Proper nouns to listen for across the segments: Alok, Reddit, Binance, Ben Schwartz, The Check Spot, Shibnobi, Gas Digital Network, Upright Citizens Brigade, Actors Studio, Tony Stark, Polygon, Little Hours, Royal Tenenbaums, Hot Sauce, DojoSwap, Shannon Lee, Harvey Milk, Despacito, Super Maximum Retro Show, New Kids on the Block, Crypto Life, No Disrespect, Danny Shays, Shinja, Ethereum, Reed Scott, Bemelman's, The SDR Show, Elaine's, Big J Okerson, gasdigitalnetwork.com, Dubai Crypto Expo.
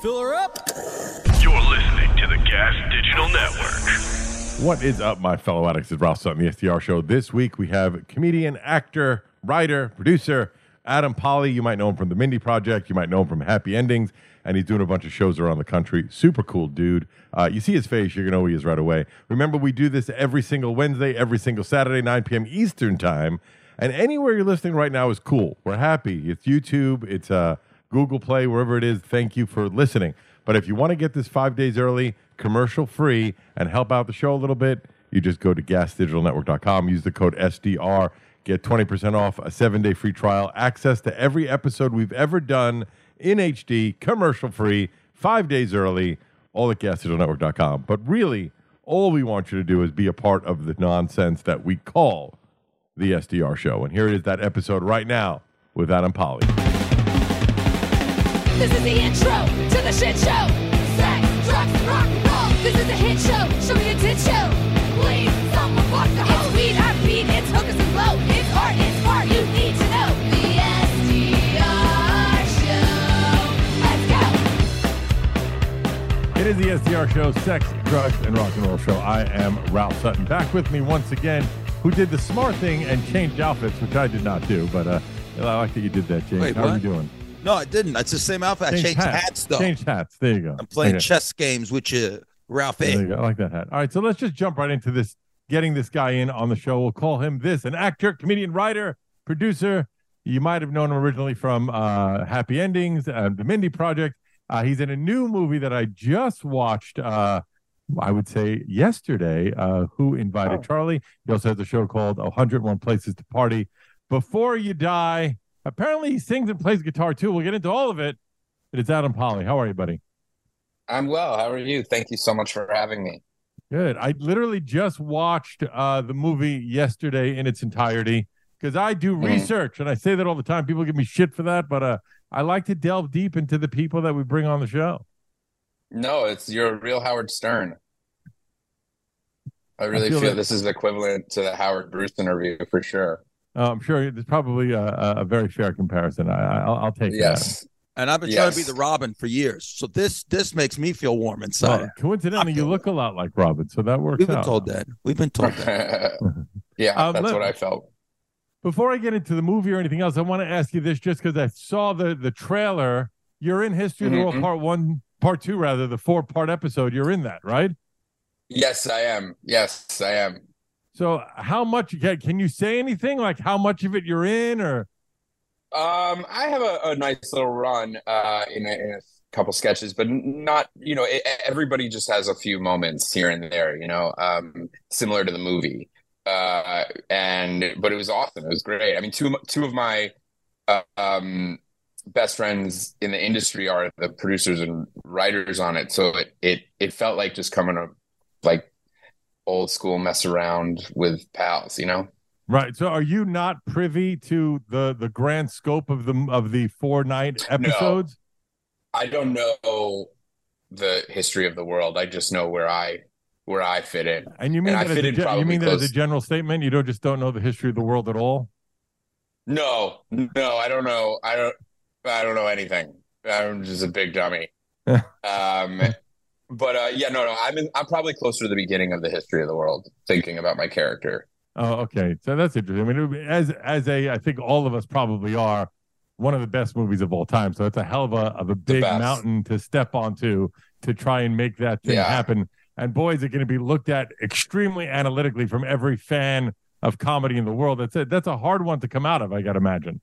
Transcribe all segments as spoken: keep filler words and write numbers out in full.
Fill her up. You're listening to the Gas Digital Network. What is up, my fellow addicts? It's Ralph Sutton, the S D R Show. This week we have comedian, actor, writer, producer Adam Pally. You might know him from The Mindy Project. You might know him from Happy Endings. And he's doing a bunch of shows around the country. Super cool dude. Uh, you see his face, you're going to know who he is right away. Remember, we do this every single Wednesday, every single Saturday, nine p.m. Eastern time. And anywhere you're listening right now is cool. We're happy. It's YouTube. It's uh, Google Play, wherever it is. Thank you for listening. But if you want to get this five days early, commercial free, and help out the show a little bit, you just go to gas digital network dot com. Use the code S D R. Get twenty percent off, a seven-day free trial, access to every episode we've ever done in H D, commercial-free, five days early, all at gas digital network dot com. But really, all we want you to do is be a part of the nonsense that we call the S D R Show. And here it is, that episode right now with Adam Pally. This is the intro to the shit show. Sex, drugs, rock and roll. This is a hit show. Show me a tit show. Please, someone fuck the hoe. It's weed, I beat, it's hookers and blow. It's art, it's art, you need to know. The S D R Show. Let's go. It is the S D R Show, sex, drugs, and rock and roll show. I am Ralph Sutton. Back with me once again, who did the smart thing and changed outfits, which I did not do, but uh, I like that you did that, James. Wait, How what? are you doing? No, I didn't. It's the same outfit. Changed I changed hats. hats, though. Changed hats. There you go. I'm playing okay. chess games with you, Ralph. There you go. I like that hat. All right, so let's just jump right into this. Getting this guy in on the show, we'll call him this, an actor, comedian, writer, producer. You might have known him originally from uh, Happy Endings, uh, The Mindy Project. Uh, he's in a new movie that I just watched, uh, I would say yesterday, uh, Who Invited oh. Charlie. He also has a show called one oh one Places to Party Before You Die. Apparently, he sings and plays guitar, too. We'll get into all of it. It's Adam Pally. How are you, buddy? I'm well. How are you? Thank you so much for having me. Good. I literally just watched uh, the movie yesterday in its entirety because I do mm. research, and I say that all the time. People give me shit for that, but uh, I like to delve deep into the people that we bring on the show. No, it's you're a real Howard Stern. I really I feel, feel that... this is equivalent to the Howard Bruce interview for sure. Uh, I'm sure it's probably a, a very fair comparison. I, I'll, I'll take yes. that. And I've been yes. trying to be the Robin for years. So this this makes me feel warm inside. Well, coincidentally, you look a lot like Robin, so that works out. We've been out. told that. We've been told that. yeah, um, that's let, what I felt. Before I get into the movie or anything else, I want to ask you this just because I saw the, the trailer. You're in History of the World Part one, Part two, rather, the four-part episode. You're in that, right? Yes, I am. Yes, I am. So how much, can you say anything? Like how much of it you're in or? Um, I have a, a nice little run uh, in, a, in a couple sketches, but not, you know, it, everybody just has a few moments here and there, you know, um, similar to the movie. Uh, and but it was awesome. It was great. I mean, two two of my uh, um, best friends in the industry are the producers and writers on it, so it it, it felt like just coming to like old school mess around with pals, you know. Right. So are you not privy to the, the grand scope of the of the four night episodes? No, I don't know the history of the world. I just know where I where I fit in. And you mean and that, as a, ge- you mean that as a general statement? You don't just don't know the history of the world at all? No, no, I don't know. I don't I don't know anything. I'm just a big dummy. um but uh, yeah, no, no. I'm in, I'm probably closer to the beginning of the history of the world, thinking about my character. Oh, okay. So that's interesting. I mean, as as a, I think all of us probably are, one of the best movies of all time. So it's a hell of a of a big mountain to step onto to try and make that thing yeah. happen. And boy, is it going to be looked at extremely analytically from every fan of comedy in the world. That's a, that's a hard one to come out of, I got to imagine.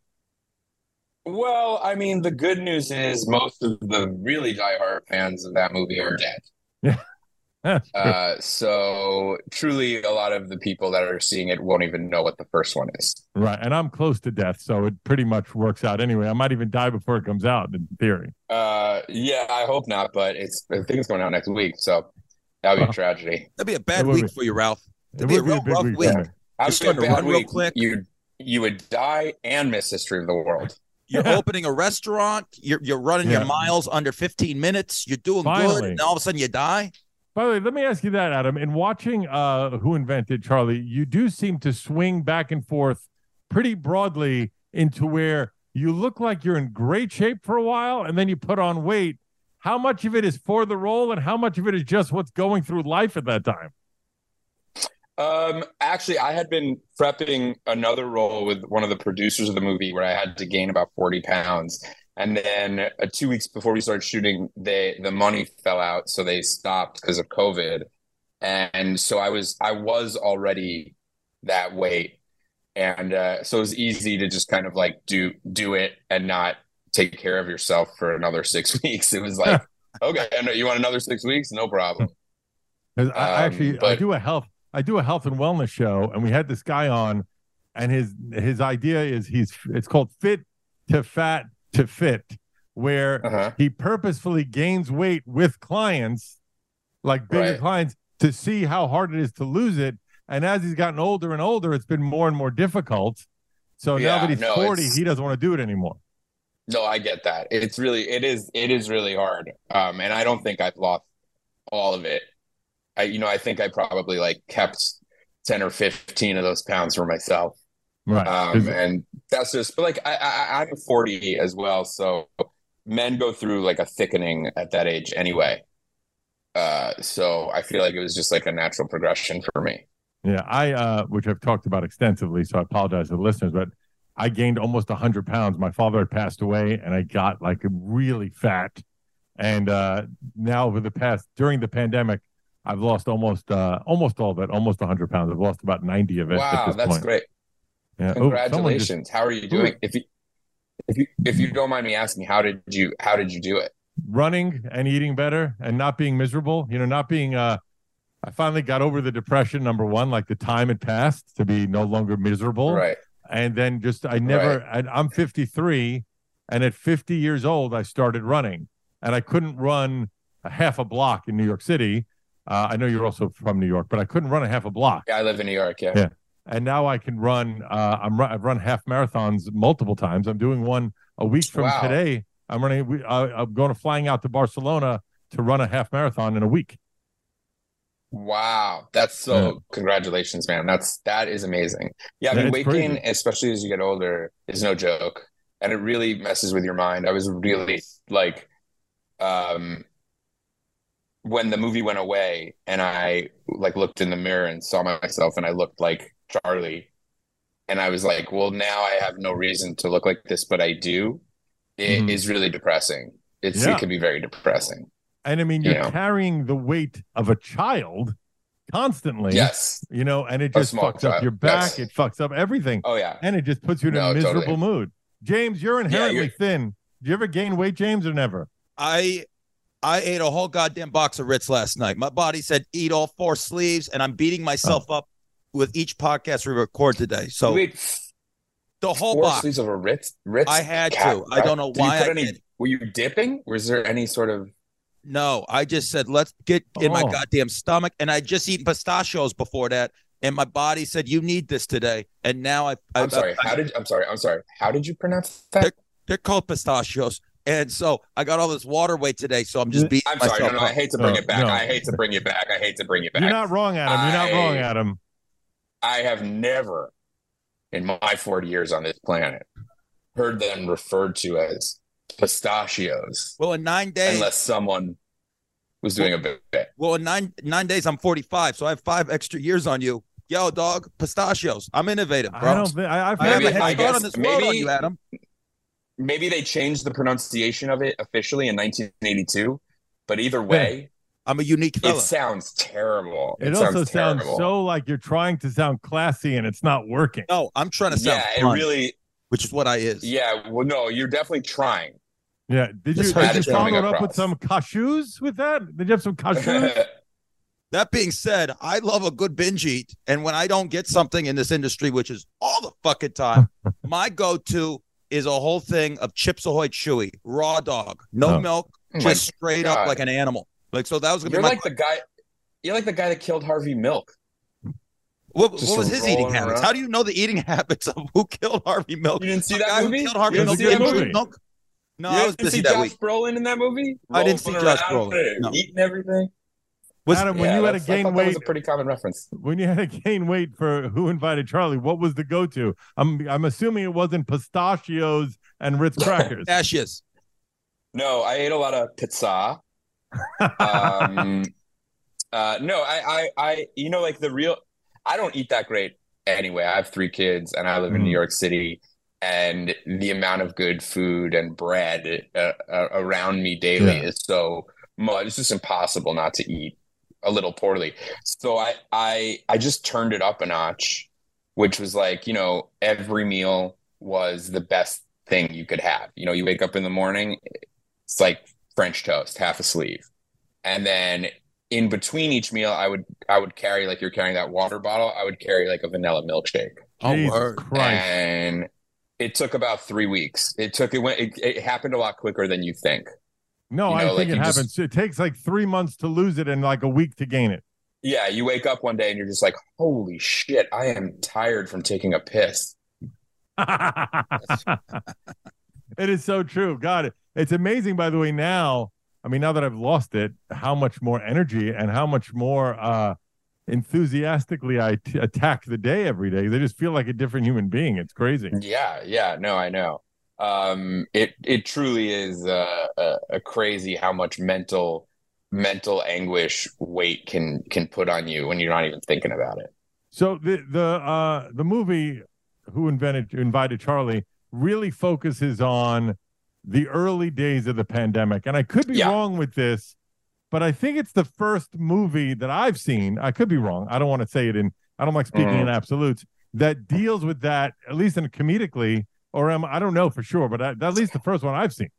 Well, I mean, the good news is most of the really diehard fans of that movie are dead. Yeah. uh, so truly a lot of the people that are seeing it won't even know what the first one is. Right. And I'm close to death, so it pretty much works out anyway. I might even die before it comes out in theory. Uh, yeah, I hope not, but it's the thing's going out next week, so that would be well, a tragedy. That'd be a bad week be, for you, Ralph. That'd be a real rough week. week. You're starting to run real quick. You, you would die and miss History of the World. You're yeah. opening a restaurant. You're you're running yeah. your miles under fifteen minutes. You're doing Finally. good, and all of a sudden you die. By the way, let me ask you that, Adam. In watching uh, Who Invented Charlie, you do seem to swing back and forth pretty broadly into where you look like you're in great shape for a while, and then you put on weight. How much of it is for the role, and how much of it is just what's going through life at that time? Um, actually, I had been prepping another role with one of the producers of the movie where I had to gain about forty pounds. And then uh, two weeks before we started shooting, they, the money fell out. So they stopped because of COVID. And so I was, I was already that weight. And, uh, so it was easy to just kind of like do, do it and not take care of yourself for another six weeks. It was like, okay, you want another six weeks? No problem. I, I actually, um, but, I do a health. I do a health and wellness show, and we had this guy on, and his his idea is he's it's called Fit to Fat to Fit, where uh-huh. he purposefully gains weight with clients, like bigger right. clients, to see how hard it is to lose it. And as he's gotten older and older, it's been more and more difficult. So yeah, now that he's no, forty, he doesn't want to do it anymore. No, I get that. It's really it is it is really hard, um, and I don't think I've lost all of it. I, you know, I think I probably like kept ten or fifteen of those pounds for myself. Right. Um, and that's just, but like, I, I, I'm forty as well. So men go through like a thickening at that age anyway. Uh, so I feel like it was just like a natural progression for me. Yeah. I, uh, which I've talked about extensively, so I apologize to the listeners, but I gained almost a hundred pounds. My father had passed away and I got like really fat. And uh, now over the past, during the pandemic, I've lost almost uh, almost all of it, almost one hundred pounds. I've lost about ninety of it. Wow, at this that's point. Great! Yeah. Congratulations. Ooh, just, how are you doing? Ooh. If you if you if you don't mind me asking, how did you how did you do it? Running and eating better and not being miserable. You know, not being. Uh, I finally got over the depression. Number one, like the time had passed to be no longer miserable. Right. And then just I never. Right. I, I'm fifty-three, and at fifty years old, I started running, and I couldn't run a half a block in New York City. Uh, I know you're also from New York, but I couldn't run a half a block. Yeah, I live in New York, yeah. yeah. And now I can run, uh, I'm, I've run half marathons multiple times. I'm doing one a week from wow. today. I'm running. Uh, I'm going to flying out to Barcelona to run a half marathon in a week. Wow. That's so, yeah. Congratulations, man. That's, that is amazing. Yeah, I mean, weight gain, especially as you get older, is no joke. And it really messes with your mind. I was really like, um, when the movie went away and I like looked in the mirror and saw myself and I looked like Charlie and I was like, well, now I have no reason to look like this, but I do. It mm. is really depressing. It's, yeah. It can be very depressing. And I mean, you're you carrying know? the weight of a child constantly, yes, you know, and it just fucks child. up your back. Yes. It fucks up everything. Oh yeah. And it just puts you in no, a miserable totally. mood. James, you're inherently yeah, you're... thin. Do you ever gain weight, James, or never? I, I ate a whole goddamn box of Ritz last night. My body said, eat all four sleeves, and I'm beating myself oh. up with each podcast we record today. So Wait, the whole four box. sleeves of a Ritz? Ritz I had cat, to. Right? I don't know did why you put I any, did. Were you dipping? Was there any sort of... No, I just said, let's get in oh. my goddamn stomach, and I just eaten pistachios before that, and my body said, you need this today, and now I... I I'm sorry. I, How did? I'm sorry. I'm sorry. How did you pronounce that? They're, they're called pistachios. And so I got all this water weight today, so I'm just beating I'm myself sorry, no, no, up. I hate to bring no, it back. No. I hate to bring it back. I hate to bring it back. You're not wrong, Adam. You're I, not wrong, Adam. I have never, in my forty years on this planet, heard them referred to as pistachios. Well, in nine days. Unless someone was doing well, a bit. Well, in nine nine days, I'm forty-five, so I have five extra years on you. Yo, dog, pistachios. I'm innovative, bro. I don't think I, I've never had thought on this maybe, world on you, Adam. Maybe they changed the pronunciation of it officially in nineteen eighty-two, but either way, I'm a unique fella. It sounds terrible. It, it sounds also sounds terrible. so like you're trying to sound classy and it's not working. No, I'm trying to sound yeah, fun, it really, which is what I is. Yeah, well, no, you're definitely trying. Yeah, did you, did you follow it up with some cashews with that? Did you have some cashews? That being said, I love a good binge eat. And when I don't get something in this industry, which is all the fucking time, my go-to is a whole thing of Chips Ahoy Chewy, raw dog, no oh. milk, just straight God. up like an animal. Like, so that was going to be my like the guy. You're like the guy that killed Harvey Milk. What, what was his eating habits? Around. How do you know the eating habits of who killed Harvey Milk? You didn't see that movie? Killed Harvey Milk. Didn't see that movie? No, I was busy that week. Did you see Josh Brolin in that movie? I didn't see Josh Brolin. No. Eating everything. Was, Adam, when yeah, you had to gain weight, that was a pretty common reference. When you had to gain weight for Who Invited Charlie, what was the go-to? I'm I'm assuming it wasn't pistachios and Ritz crackers. Ashes. No, I ate a lot of pizza. um, uh, no, I, I, I, you know, like the real. I don't eat that great anyway. I have three kids, and I live in New York City. And the amount of good food and bread uh, uh, around me daily yeah. is so much. It's just impossible not to eat a little poorly. So I, I, I just turned it up a notch, which was like, you know, every meal was the best thing you could have. You know, you wake up in the morning, it's like French toast, half a sleeve. And then in between each meal, I would, I would carry, like you're carrying that water bottle, I would carry like a vanilla milkshake. Jesus oh, Christ. And it took about three weeks. It took, it went, it, it happened a lot quicker than you think. No, you know, I think like it happens. Just, it takes like three months to lose it and like a week to gain it. Yeah, you wake up one day and you're just like, holy shit, I am tired from taking a piss. It is so true. God, it's amazing, by the way, now, I mean, now that I've lost it, how much more energy and how much more uh, enthusiastically I t- attack the day every day. They just feel like a different human being. It's crazy. Yeah, yeah, no, I know. Um, it it truly is uh, uh, a crazy how much mental mental anguish weight can can put on you when you're not even thinking about it. So the the uh, the movie Who Invented Invited Charlie really focuses on the early days of the pandemic, and I could be yeah. wrong with this, but I think it's the first movie that I've seen. I could be wrong. I don't want to say it in. I don't like speaking mm. in absolutes. That deals with that, at least in comedically. Or am, I don't know for sure, but I, at least the first one I've seen.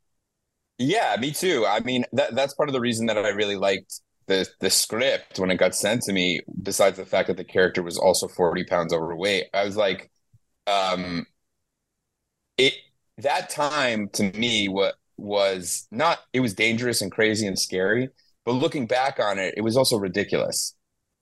Yeah, me too. I mean, that, that's part of the reason that I really liked the the script when it got sent to me, besides the fact that the character was also forty pounds overweight. I was like, um, it that time to me what was not, it was dangerous and crazy and scary, but looking back on it, it was also ridiculous.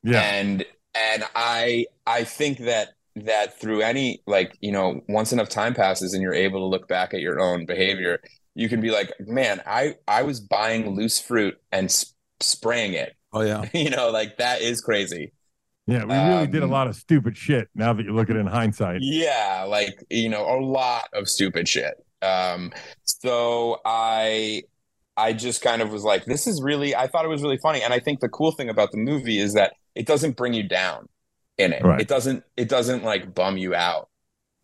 Yeah. And, and I I think that that through any, like, you know, once enough time passes and you're able to look back at your own behavior, you can be like, man, I, I was buying loose fruit and sp- spraying it. Oh yeah. You know, like that is crazy. Yeah. We um, really did a lot of stupid shit now that you look at it in hindsight. Yeah. Like, you know, a lot of stupid shit. Um, so I, I just kind of was like, this is really, I thought it was really funny. And I think the cool thing about the movie is that it doesn't bring you down. In it, right. It doesn't. It doesn't like bum you out.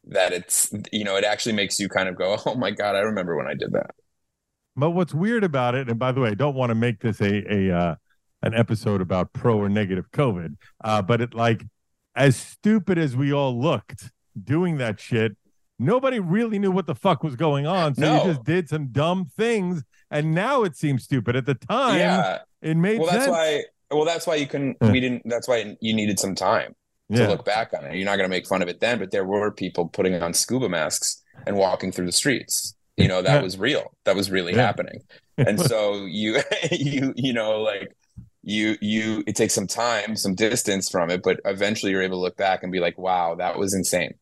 That it's, you know, it actually makes you kind of go, oh my God, I remember when I did that. But what's weird about it, and by the way, I don't want to make this a a uh, an episode about pro or negative COVID, uh, but it like as stupid as we all looked doing that shit, nobody really knew what the fuck was going on, so no. you just did some dumb things, and now it seems stupid. At the time, yeah. it made well, sense. That's why. Well, that's why you couldn't. Yeah. We didn't. That's why you needed some time. Yeah. To look back on it. You're not going to make fun of it then, but there were people putting on scuba masks and walking through the streets. You know, that yeah. was real. That was really yeah. happening. And so you, you, you know, like you, you, it takes some time, some distance from it, but eventually you're able to look back and be like, wow, that was insane.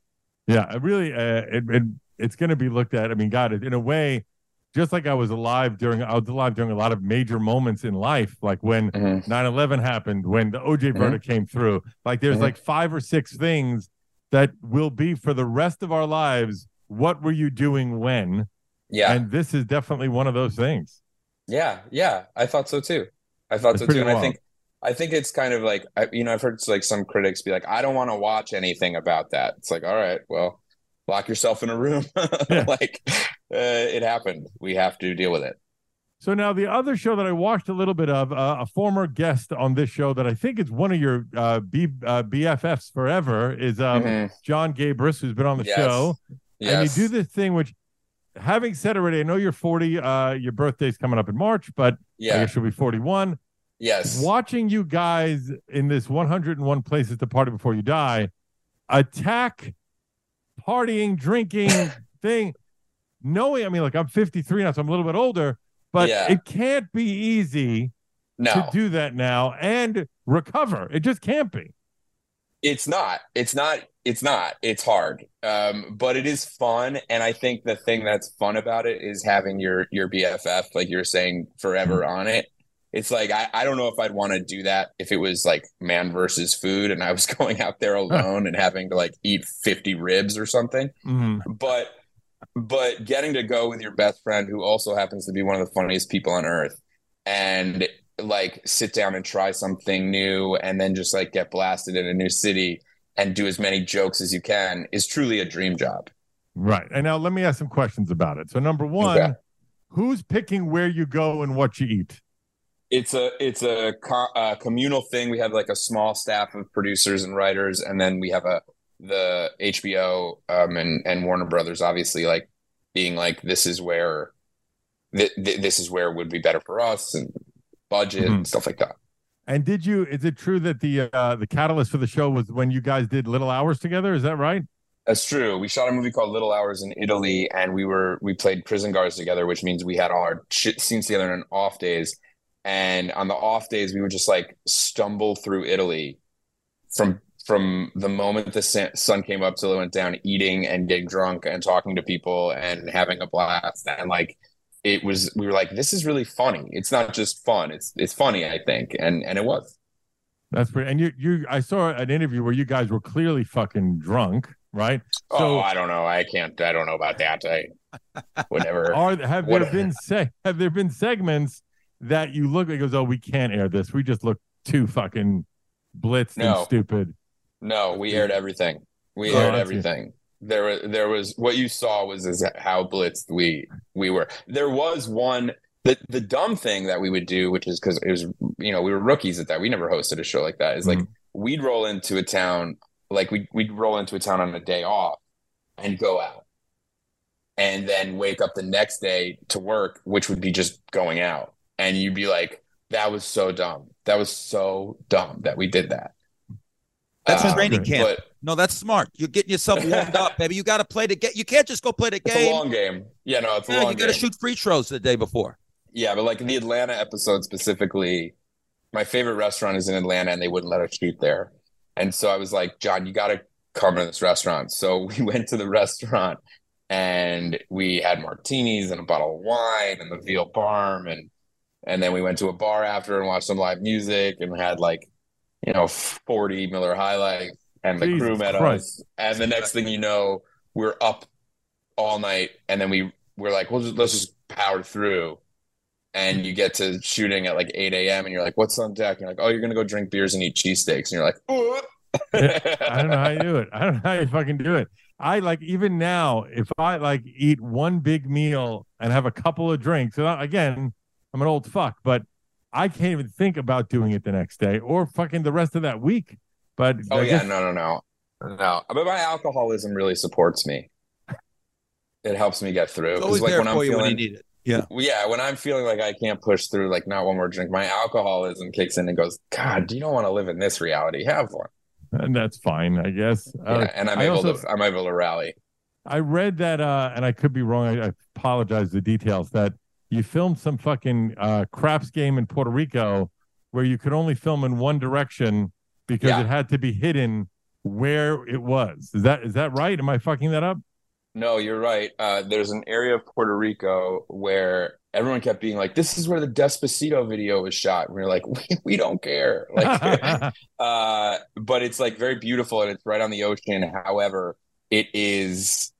Yeah, it really, uh, it, it it's going to be looked at. I mean, God, in a way, just like I was alive during, I was alive during a lot of major moments in life, like when mm-hmm. nine eleven happened, when the O J verdict mm-hmm. came through. Like there's mm-hmm. like five or six things that will be for the rest of our lives. What were you doing when? Yeah. And this is definitely one of those things. Yeah. Yeah. I thought so too. I thought it's so too. And long. I think, I think it's kind of like, I, you know, I've heard like some critics be like, I don't want to watch anything about that. It's like, all right, well, lock yourself in a room. yeah. Like, Uh, it happened. We have to deal with it. So now the other show that I watched a little bit of, uh, a former guest on this show that I think is one of your uh, B, uh, B F Fs forever is um, mm-hmm. John Gabris, who's been on the yes. show. Yes. And you do this thing, which having said already, I know you're forty, uh, your birthday's coming up in March, but yeah. I guess you'll be forty-one. Yes. Watching you guys in this one hundred and one Places to Party Before You Die attack partying, drinking thing, knowing, I mean, like, I'm fifty-three now, so I'm a little bit older, but yeah. It can't be easy no. to do that now and recover. It just can't be. It's not. It's not. It's not. It's hard. Um, but it is fun. And I think the thing that's fun about it is having your your B F F, like you're saying, forever on it. It's like, I, I don't know if I'd want to do that if it was like man versus food and I was going out there alone and having to like eat fifty ribs or something. Mm-hmm. But but getting to go with your best friend, who also happens to be one of the funniest people on earth, and like sit down and try something new and then just like get blasted in a new city and do as many jokes as you can is truly a dream job. Right. And now let me ask some questions about it. So number one, okay. Who's picking where you go and what you eat? It's a it's a, co- a communal thing. We have like a small staff of producers and writers, and then we have a the H B O um, and and Warner Brothers, obviously, like being like, this is where th- th- this is where would be better for us, and budget mm-hmm. and stuff like that. And did you? Is it true that the uh, the catalyst for the show was when you guys did Little Hours together? Is that right? That's true. We shot a movie called Little Hours in Italy, and we were we played prison guards together, which means we had all our shit scenes together on off days. And on the off days, we would just like stumble through Italy from from the moment the sun came up till it went down, eating and getting drunk and talking to people and having a blast. And like it was, we were like, this is really funny. It's not just fun. It's it's funny, I think, and and it was. That's pretty. And you you, I saw an interview where you guys were clearly fucking drunk, right? Oh, so, I don't know. I can't. I don't know about that. I whatever. Are have whatever. there been se- have there been segments that you look like, goes, oh, we can't air this. We just look too fucking blitzed no. and stupid. No, we aired everything. We oh, aired everything. It. There was, there was, what you saw was is how blitzed we we were. There was one, the, the dumb thing that we would do, which is because it was, you know, we were rookies at that. We never hosted a show like that. Is mm-hmm. like we'd roll into a town, like we'd, we'd roll into a town on a day off and go out and then wake up the next day to work, which would be just going out. And you'd be like, that was so dumb. That was so dumb that we did that. That's um, training camp. But, no, that's smart. You're getting yourself warmed up, baby. You got to play the game. You can't just go play the game. It's a long game. Yeah, no, it's a yeah, long game. You got to shoot free throws the day before. Yeah, but like in the Atlanta episode specifically, my favorite restaurant is in Atlanta, and they wouldn't let us shoot there. And so I was like, John, you got to come to this restaurant. So we went to the restaurant, and we had martinis and a bottle of wine and the veal parm and And then we went to a bar after and watched some live music and had like, you know, forty Miller High Life and the Jesus crew met Christ. us. And the next thing you know, we're up all night. And then we we're like, well, just, let's just power through. And you get to shooting at like eight a.m. and you're like, what's on deck? And you're like, oh, you're going to go drink beers and eat cheesesteaks. And you're like, oh. I don't know how you do it. I don't know how you fucking do it. I like, even now, if I like eat one big meal and have a couple of drinks, and I, again, I'm an old fuck, but I can't even think about doing it the next day or fucking the rest of that week. But oh I yeah, guess- no, no, no, no. But my alcoholism really supports me. It helps me get through. It's always like there when for I'm you feeling, when you need it. Yeah, yeah. When I'm feeling like I can't push through, like not one more drink, my alcoholism kicks in and goes, God, you don't want to live in this reality. Have one, and that's fine, I guess. Yeah, uh, and I'm I able also- to, I'm able to rally. I read that, uh, and I could be wrong. I, I apologize for the details that. You filmed some fucking uh, craps game in Puerto Rico where you could only film in one direction because yeah. it had to be hidden where it was. Is that is that right? Am I fucking that up? No, you're right. Uh, there's an area of Puerto Rico where everyone kept being like, this is where the Despacito video was shot. And we were like, we, we don't care. Like, uh, but it's like very beautiful and it's right on the ocean. However, it is...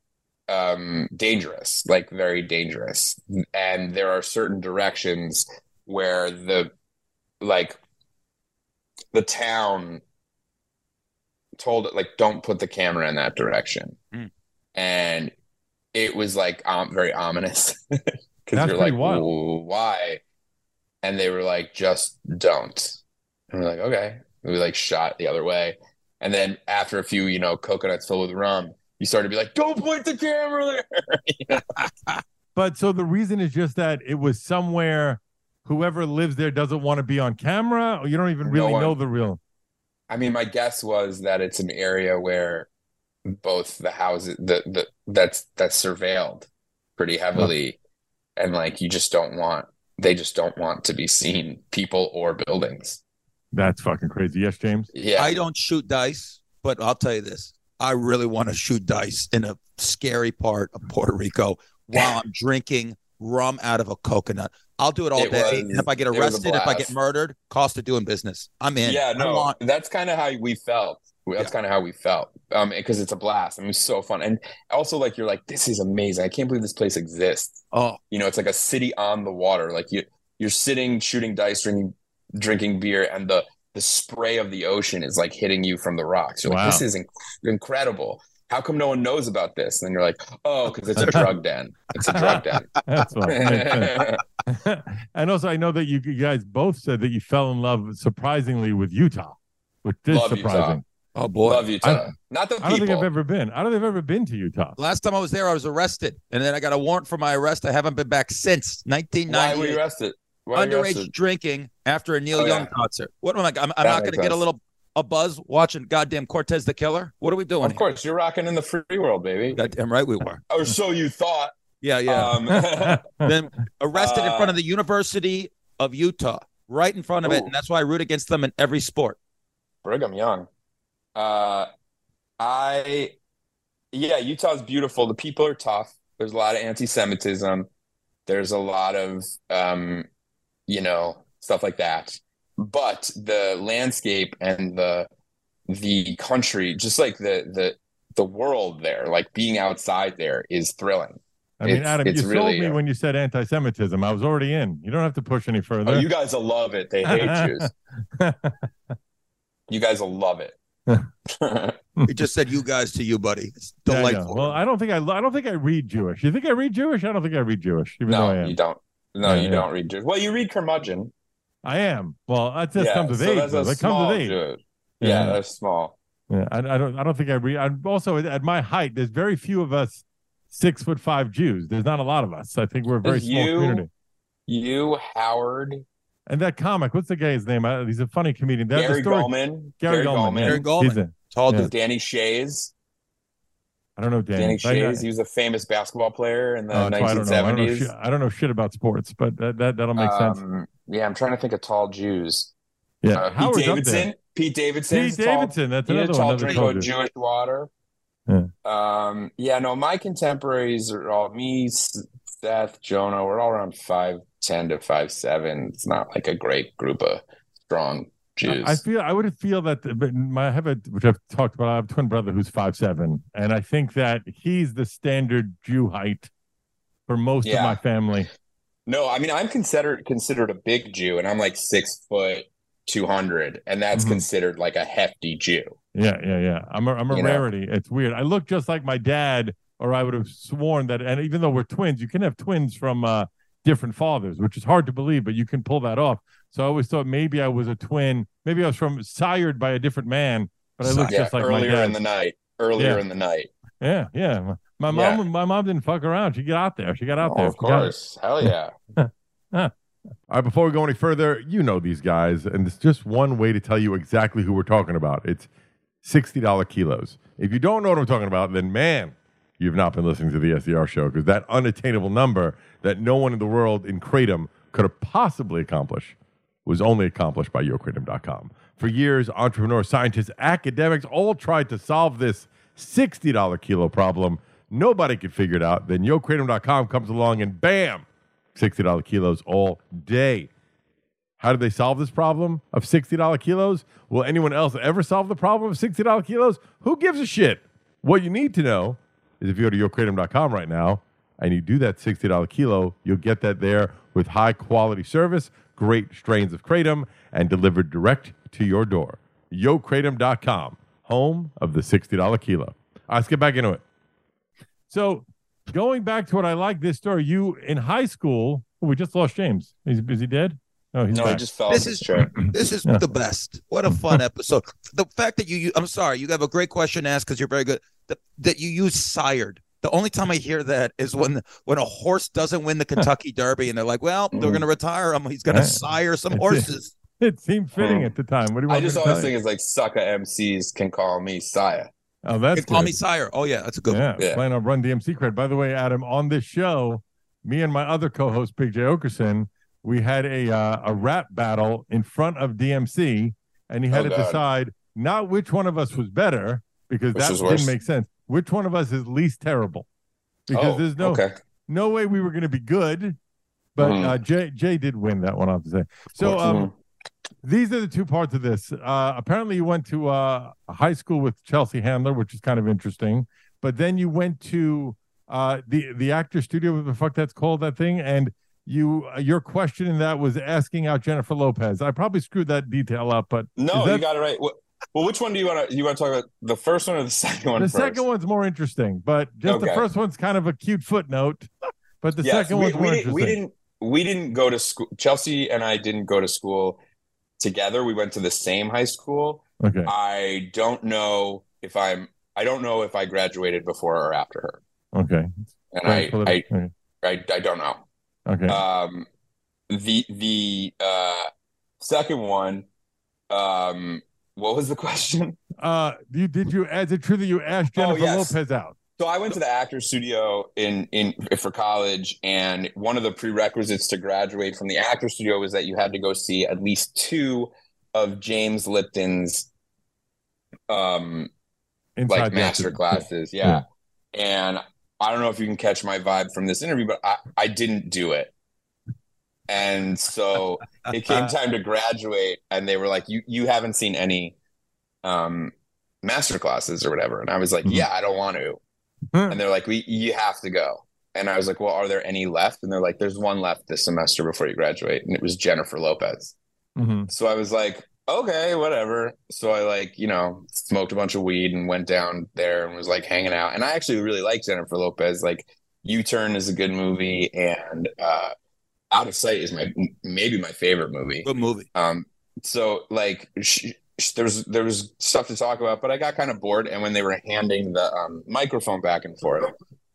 Um, dangerous, like very dangerous. And there are certain directions where the, like, the town told it, like, don't put the camera in that direction. Mm. And it was, like, um, very ominous. Because you're like, why? And they were like, just don't. And we're like, okay. And we, like, shot the other way. And then after a few, you know, coconuts filled with rum, you start to be like, don't point the camera there. But so the reason is just that it was somewhere whoever lives there doesn't want to be on camera, or you don't even really no one, know the real. I mean, my guess was that it's an area where both the houses the, the that's that's surveilled pretty heavily, huh. and like you just don't want they just don't want to be seen, people or buildings. That's fucking crazy. Yes, James? Yeah. I don't shoot dice, but I'll tell you this. I really want to shoot dice in a scary part of Puerto Rico while I'm drinking rum out of a coconut. I'll do it all it day. Was, and if I get arrested, if I get murdered, cost of doing business. I'm in. Yeah, no, on. That's kind of how we felt. That's yeah. kind of how we felt um, because it's a blast. I mean, it was so fun. And also, like, you're like, this is amazing. I can't believe this place exists. Oh, you know, it's like a city on the water. Like you, you're sitting, shooting dice, drinking, drinking beer, and the the spray of the ocean is like hitting you from the rocks. You're wow. like, this is inc- incredible. How come no one knows about this? And then you're like, oh, because it's a drug den. It's a drug den. That's funny. And also, I know that you guys both said that you fell in love surprisingly with Utah, which is Love surprising. Utah. Oh boy, love Utah. Not the people. I don't think I've ever been. I don't think I've ever been to Utah. Last time I was there, I was arrested, and then I got a warrant for my arrest. I haven't been back since nineteen ninety. Why were you arrested? Why Underage arrested? Drinking after a Neil oh, Young yeah. concert. What am I? I'm, I'm not going to get a little a buzz watching goddamn Cortez the Killer. What are we doing? Of course, here? You're rocking in the free world, baby. Goddamn right we were. Or so you thought. Yeah, yeah. Um, then arrested uh, in front of the University of Utah, right in front of ooh. It, and that's why I root against them in every sport. Brigham Young. Uh, I, yeah, Utah's beautiful. The people are tough. There's a lot of anti-Semitism. There's a lot of, um, you know, stuff like that. But the landscape and the, the country, just like the, the, the world there, like being outside there is thrilling. I mean, it's, Adam, it's you really, sold me uh, when you said anti-Semitism. I was already in. You don't have to push any further. Oh, you guys will love it. They hate Jews. You guys will love it. He just said "you guys" to you, buddy. It's delightful. Yeah, I well, I don't think I. I don't think I read Jewish. You think I read Jewish? I don't think I read Jewish. Even no, though I am. You don't. No, yeah, you yeah. don't read Jewish. Well, you read curmudgeon. I am. Well, that's just yeah, come to so age. That comes with age. Yeah, yeah, that's small. Yeah, I, I don't. I don't think I read. I'm also at my height. There's very few of us six foot five Jews. There's not a lot of us. I think we're a very small you, community. You, Howard. And that comic, what's the guy's name? I, he's a funny comedian. That, Gary, the Goldman. Gary, Gary Goldman. Goldman. Gary Goldman. He's a, tall yeah. Danny Shays. I don't know Danny. Danny Shays. I, I, he was a famous basketball player in the uh, nineteen seventies. I don't, I, don't sh- I don't know shit about sports, but that, that, that'll make um, sense. Yeah, I'm trying to think of tall Jews. Yeah, uh, Pete, Davidson, Pete Davidson. Pete Davidson. Pete Davidson. That's another tall one. Drink tall Jewish, Jewish water. Yeah. Um, yeah, no, my contemporaries are all me, Seth, Jonah. We're all around five. ten to five seven. It's not like a great group of strong Jews. I feel I would feel that my I have a which I've talked about. I have a twin brother who's five seven, and I think that he's the standard Jew height for most yeah. of my family. No, I mean I'm considered considered a big Jew, and I'm like six foot two hundred, and that's mm-hmm. considered like a hefty Jew. Yeah, yeah, yeah. I'm a I'm a you rarity. Know? It's weird. I look just like my dad, or I would have sworn that. And even though we're twins, you can have twins from. Uh, different fathers, which is hard to believe, but you can pull that off. So I always thought maybe I was a twin. Maybe I was from sired by a different man, but I looked yeah, just like earlier my dad. in the night. Earlier yeah. in the night. Yeah, yeah. My mom, yeah. my mom didn't fuck around. She got out there. She got out oh, there. Of course, hell yeah. All right. Before we go any further, you know these guys, and there's just one way to tell you exactly who we're talking about. It's sixty dollars kilos. If you don't know what I'm talking about, then man. You've not been listening to the S D R show because that unattainable number that no one in the world in Kratom could have possibly accomplished was only accomplished by Yo Kratom dot com. For years, entrepreneurs, scientists, academics all tried to solve this sixty dollars kilo problem. Nobody could figure it out. Then Yo Kratom dot com comes along and bam, sixty dollars kilos all day. How did they solve this problem of sixty dollars kilos? Will anyone else ever solve the problem of sixty dollars kilos? Who gives a shit? What you need to know is if you go to Yo Kratom dot com right now and you do that sixty dollars kilo, you'll get that there with high-quality service, great strains of Kratom, and delivered direct to your door. Yo Kratom dot com, home of the sixty dollars kilo. All right, let's get back into it. So going back to what I like this story, you in high school, oh, we just lost James. Is, is he dead? Oh, he's no, back. He just fell. This is true. This is yeah. the best. What a fun episode. The fact that you, you, I'm sorry, you have a great question to ask because you're very good. That you use sired The only time I hear that is when when a horse doesn't win the Kentucky Derby, and they're like, well, they're going to retire him. He's going to sire some horses. It seemed fitting at the time. What do you want I just to always think it's like sucker M Cs can call me sire. Oh, that's call me sire. Oh, yeah, that's a good yeah, one. Yeah, playing on Run D M C credit. By the way, Adam, on this show, me and my other co-host, Big J Okerson, we had a uh, a rap battle in front of D M C, and he had oh, to God. decide not which one of us was better, because which that didn't worse. make sense. Which one of us is least terrible? Because oh, there's no okay. no way we were going to be good, but mm-hmm. uh, Jay Jay did win that one, I have to say. So um, mm-hmm. these are the two parts of this. Uh, apparently, you went to uh, high school with Chelsea Handler, which is kind of interesting. But then you went to uh, the the Actors Studio, what the fuck that's called, that thing, and you uh, your question in that was asking out Jennifer Lopez. I probably screwed that detail up, but no, that... you got it right. What... Well, which one do you want to you want to talk about? The first one or the second one? The first? second one's more interesting, but just okay. the first one's kind of a cute footnote. But the yes, second we, one's we more did, interesting. We didn't we didn't go to school. Chelsea and I didn't go to school together. We went to the same high school. Okay. I don't know if I'm. I don't know if I graduated before or after her. Okay. And I I, okay. I I don't know. Okay. Um, the the uh second one, um. What was the question? Uh, you, did you? Is it true that you asked Jennifer oh, yes. Lopez out? So I went to the Actors Studio in in for college, and one of the prerequisites to graduate from the Actors Studio was that you had to go see at least two of James Lipton's um Inside like master classes. Yeah. yeah, and I don't know if you can catch my vibe from this interview, but I I didn't do it. And so it came time to graduate, and they were like, you you haven't seen any um, master classes or whatever. And I was like, yeah, I don't want to. And they're like, we you have to go. And I was like, well, are there any left? And they're like, there's one left this semester before you graduate. And it was Jennifer Lopez. Mm-hmm. So I was like, okay, whatever. So I like, you know, smoked a bunch of weed and went down there and was like hanging out. And I actually really like Jennifer Lopez. Like U-Turn is a good movie. And, uh, Out of Sight is my maybe my favorite movie. Good movie. Um, so like sh- sh- there was there was stuff to talk about, but I got kind of bored. And when they were handing the um, microphone back and forth,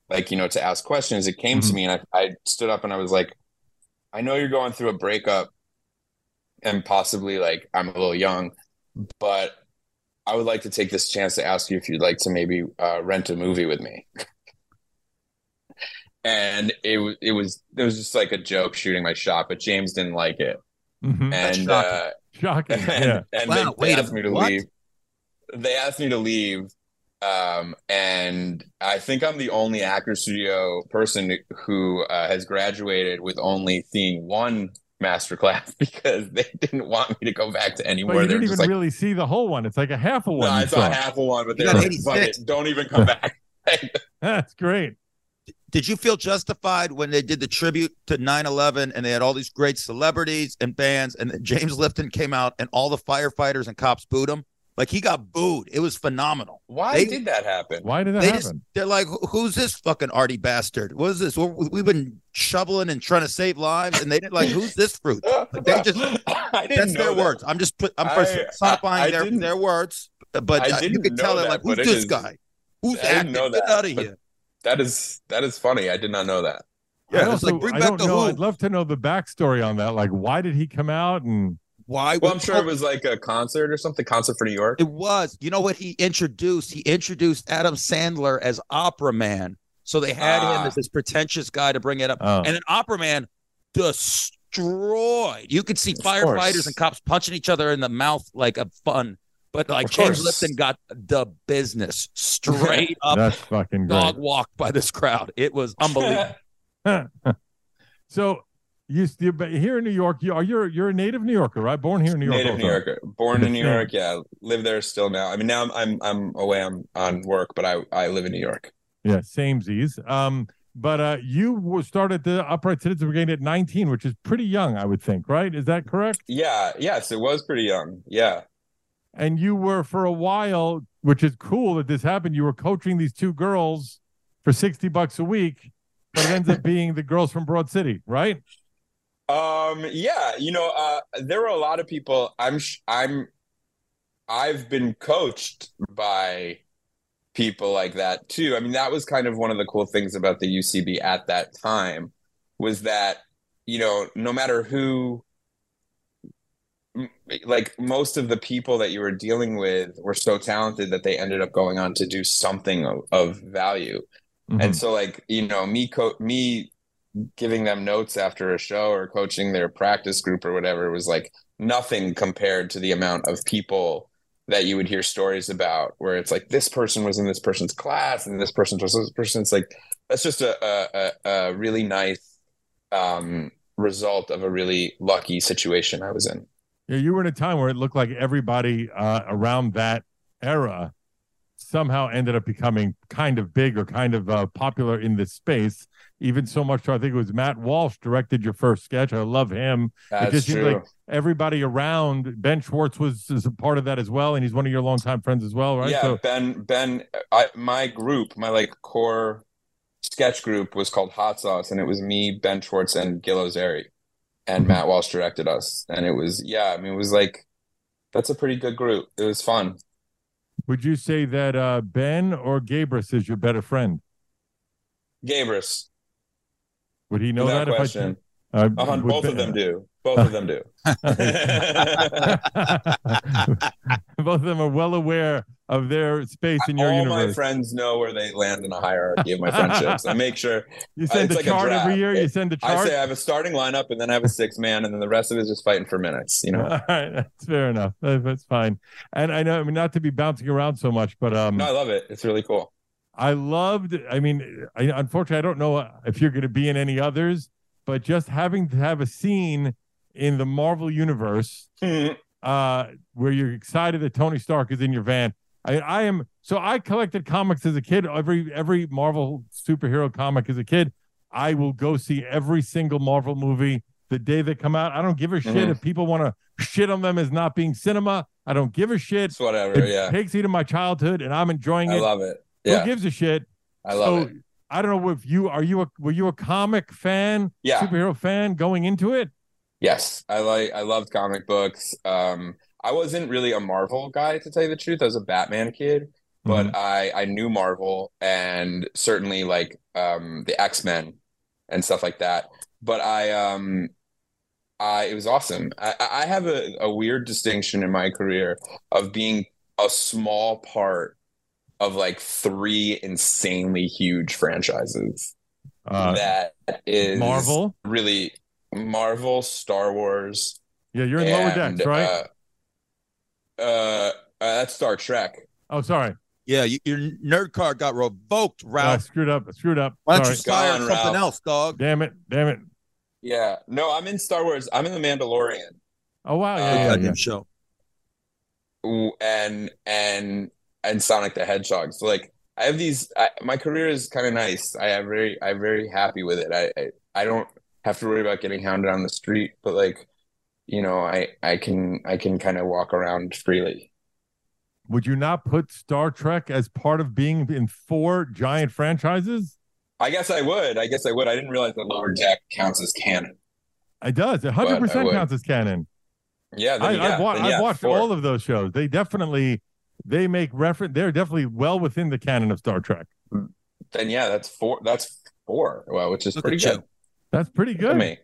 like you know, to ask questions, it came mm-hmm. to me, and I, I stood up and I was like, "I know you're going through a breakup, and possibly like I'm a little young, but I would like to take this chance to ask you if you'd like to maybe uh, rent a movie with me." And it it was it was just like a joke shooting my shot, but James didn't like it, mm-hmm. and shocking. Uh, shocking. And, yeah. and wow, they, wait, they asked me to what? leave. They asked me to leave, um, and I think I'm the only Actors Studio person who uh, has graduated with only seeing one masterclass because they didn't want me to go back to anywhere. But you didn't even like, really see the whole one. It's like a half a one. No, I saw, saw half a one, but they were like, "Don't even come back." That's great. Did you feel justified when they did the tribute to nine eleven and they had all these great celebrities and bands, and then James Lipton came out and all the firefighters and cops booed him? Like, he got booed. It was phenomenal. Why they, did that happen? Why did that they happen? Just, they're like, who's this fucking arty bastard? What is this? We're, we've been shoveling and trying to save lives, and they didn't like, who's this fruit? Like, they just, I didn't that's know their that. words. I'm just put, I'm personifying their, their words, but I didn't you could tell that, it like, who's it this is, guy? Who's I acting? That, Get out of here. That is that is funny. I did not know that. Yeah, also, like, bring I back don't the know. Who. I'd love to know the backstory on that. Like, why did he come out and why? Well, I'm sure it was like a concert or something. Concert for New York. It was. You know what he introduced? He introduced Adam Sandler as Opera Man. So they had ah. him as this pretentious guy to bring it up. Oh. And an Opera Man destroyed. You could see of firefighters course. and cops punching each other in the mouth like a fun. But like James Lipton got the business straight up. That's fucking great. Dog walked by this crowd. It was unbelievable. So you but here in New York, you are you're you're a native New Yorker, right? Born here in New York. Native also. New Yorker. Born in New York, yeah. Live there still now. I mean, now I'm I'm I'm away on, on work, but I, I live in New York. Yeah, samesies. Um, but uh, you started the Upright Citizens Brigade at nineteen, which is pretty young, I would think, right? Is that correct? Yeah, yes, it was pretty young. Yeah. And you were, for a while, which is cool that this happened, you were coaching these two girls for sixty bucks a week, but it ends up being the girls from Broad City, right? Um, yeah. You know, uh, there were a lot of people. I'm, I'm, I've been coached by people like that too. I mean, that was kind of one of the cool things about the U C B at that time, was that, you know, no matter who, like, most of the people that you were dealing with were so talented that they ended up going on to do something of, of value. Mm-hmm. And so, like, you know, me co- me giving them notes after a show or coaching their practice group or whatever was like nothing compared to the amount of people that you would hear stories about, where it's like, this person was in this person's class and this person was this person. It's like, that's just a, a, a really nice um, result of a really lucky situation I was in. Yeah, you were in a time where it looked like everybody uh, around that era somehow ended up becoming kind of big or kind of uh, popular in this space. Even so much, I think it was Matt Walsh directed your first sketch. I love him. That's it just seemed true. Like everybody around, Ben Schwartz was is a part of that as well, and he's one of your longtime friends as well, right? Yeah, so, Ben. Ben, I, my group, my like core sketch group was called Hot Sauce, and it was me, Ben Schwartz, and Gil Ozeri, and Matt Walsh directed us. And it was, yeah, I mean, it was like, that's a pretty good group. It was fun. Would you say that uh, Ben or Gabris is your better friend? Gabris. Would he know that? Question. If I, uh, uh, both ben, of them do. Both of them do. Both of them are well aware of their space in your all universe. All my friends know where they land in a hierarchy of my friendships. I make sure. You send uh, the like chart every year? It, you send the chart? I say I have a starting lineup, and then I have a six-man, and then the rest of it is just fighting for minutes. You know? All right. That's fair enough. That's fine. And I know, I mean, not to be bouncing around so much, but... um, No, I love it. It's really cool. I loved, I mean, I, unfortunately, I don't know if you're going to be in any others, but just having to have a scene in the Marvel universe uh, where you're excited that Tony Stark is in your van. I, I am. So I collected comics as a kid. Every, every Marvel superhero comic as a kid, I will go see every single Marvel movie the day they come out. I don't give a shit mm-hmm. if people want to shit on them as not being cinema. I don't give a shit. It's whatever. It yeah. takes me to my childhood and I'm enjoying it. I love it. Yeah. Who gives a shit? I love so, it. I don't know if you are you a, were you a comic fan, yeah. superhero fan going into it? Yes, I like I loved comic books. Um, I wasn't really a Marvel guy, to tell you the truth. I was a Batman kid, but mm-hmm. I I knew Marvel and certainly like um, the X-Men and stuff like that. But I um I it was awesome. I, I have a, a weird distinction in my career of being a small part of like three insanely huge franchises. Uh, that is Marvel, really Marvel, Star Wars. Yeah, you're in and, Lower Decks, right? Uh, uh, uh, that's Star Trek. Oh, sorry. Yeah, you, your nerd card got revoked, Ralph. Uh, screwed up. Screwed up. Why don't sorry. you fire on, something Ralph. else, dog? Damn it! Damn it! Yeah, no, I'm in Star Wars. I'm in The Mandalorian. Oh wow! Yeah, uh, yeah, yeah, yeah. Show. And and. And Sonic the Hedgehog. So like I have these I, my career is kind of nice. I am very I'm very happy with it. I, I I don't have to worry about getting hounded on the street, but like, you know, I I can I can kind of walk around freely. Would you not put Star Trek as part of being in four giant franchises? I guess I would. I guess I would. I didn't realize that Lower Deck counts as canon. It does. one hundred percent counts as canon. Yeah, I, yeah I've, wa- yeah, I've watched four. all of those shows. They definitely They make reference. They're definitely well within the canon of Star Trek. Then yeah, that's four. That's four. Well, which is Look pretty good. That's pretty good. Me.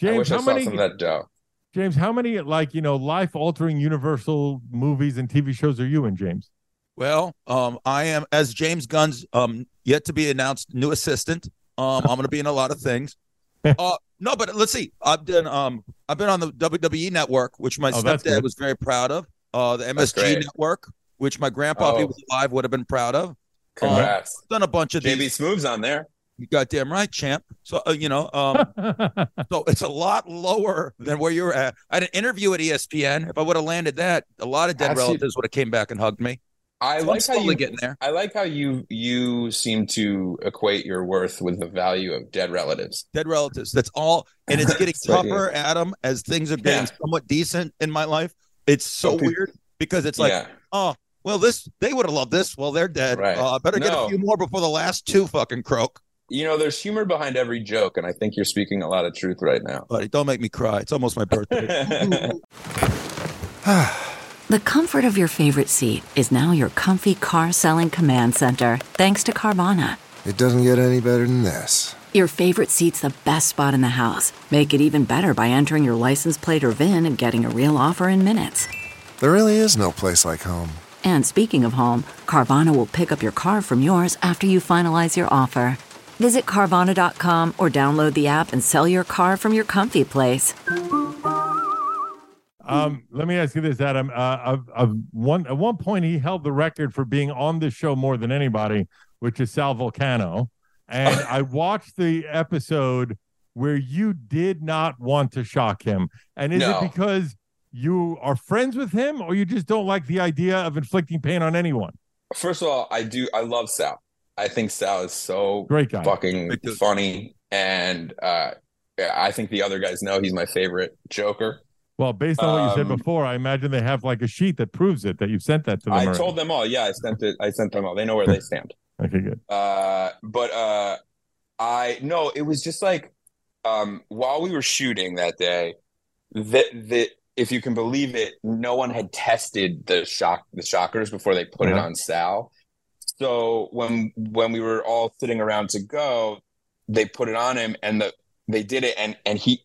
James, I wish how I saw many? Some of that dough. James, how many like you know life-altering Universal movies and T V shows are you in, James? Well, um, I am as James Gunn's um, yet to be announced new assistant. Um, I'm going to be in a lot of things. uh, no, but let's see. I've done. Um, I've been on the W W E Network, which my oh, stepdad was very proud of. Uh, the M S G Network, which my grandpa, oh. if he was alive, would have been proud of. Congrats. Uh, done a bunch of these. J B Smoov's on there. You goddamn right, champ. So, uh, you know, um, so it's a lot lower than where you're at. I had an interview at E S P N. If I would have landed that, a lot of dead That's relatives would have came back and hugged me. I so like how you getting there. I like how you you seem to equate your worth with the value of dead relatives. Dead relatives. That's all. And it's getting tougher, it Adam, as things are getting yeah. somewhat decent in my life. It's so okay. weird because it's like, yeah. oh. Well, this they would have loved this. Well, they're dead. I right. uh, better no. get a few more before the last two fucking croak. You know, there's humor behind every joke, and I think you're speaking a lot of truth right now. Buddy, don't make me cry. It's almost my birthday. The comfort of your favorite seat is now your comfy car selling command center, thanks to Carvana. It doesn't get any better than this. Your favorite seat's the best spot in the house. Make it even better by entering your license plate or V I N and getting a real offer in minutes. There really is no place like home. And speaking of home, Carvana will pick up your car from yours after you finalize your offer. Visit Carvana dot com or download the app and sell your car from your comfy place. Um, let me ask you this, Adam. Uh, I've, I've one, at one point, he held the record for being on this show more than anybody, which is Sal Vulcano. And I watched the episode where you did not want to shock him. And is no. it because you are friends with him, or you just don't like the idea of inflicting pain on anyone? First of all, I do. I love Sal. I think Sal is so great guy. fucking funny. And uh, I think the other guys know he's my favorite Joker. Well, based on what you said um, before, I imagine they have like a sheet that proves it, that you've sent that to them. I already. told them all. Yeah, I sent it. I sent them all. They know where they stand. Okay, good. Uh, but uh, I no, it was just like um, while we were shooting that day, that that if you can believe it, no one had tested the shock the shockers before they put mm-hmm. it on Sal. So when when we were all sitting around to go, they put it on him, and the they did it, and and he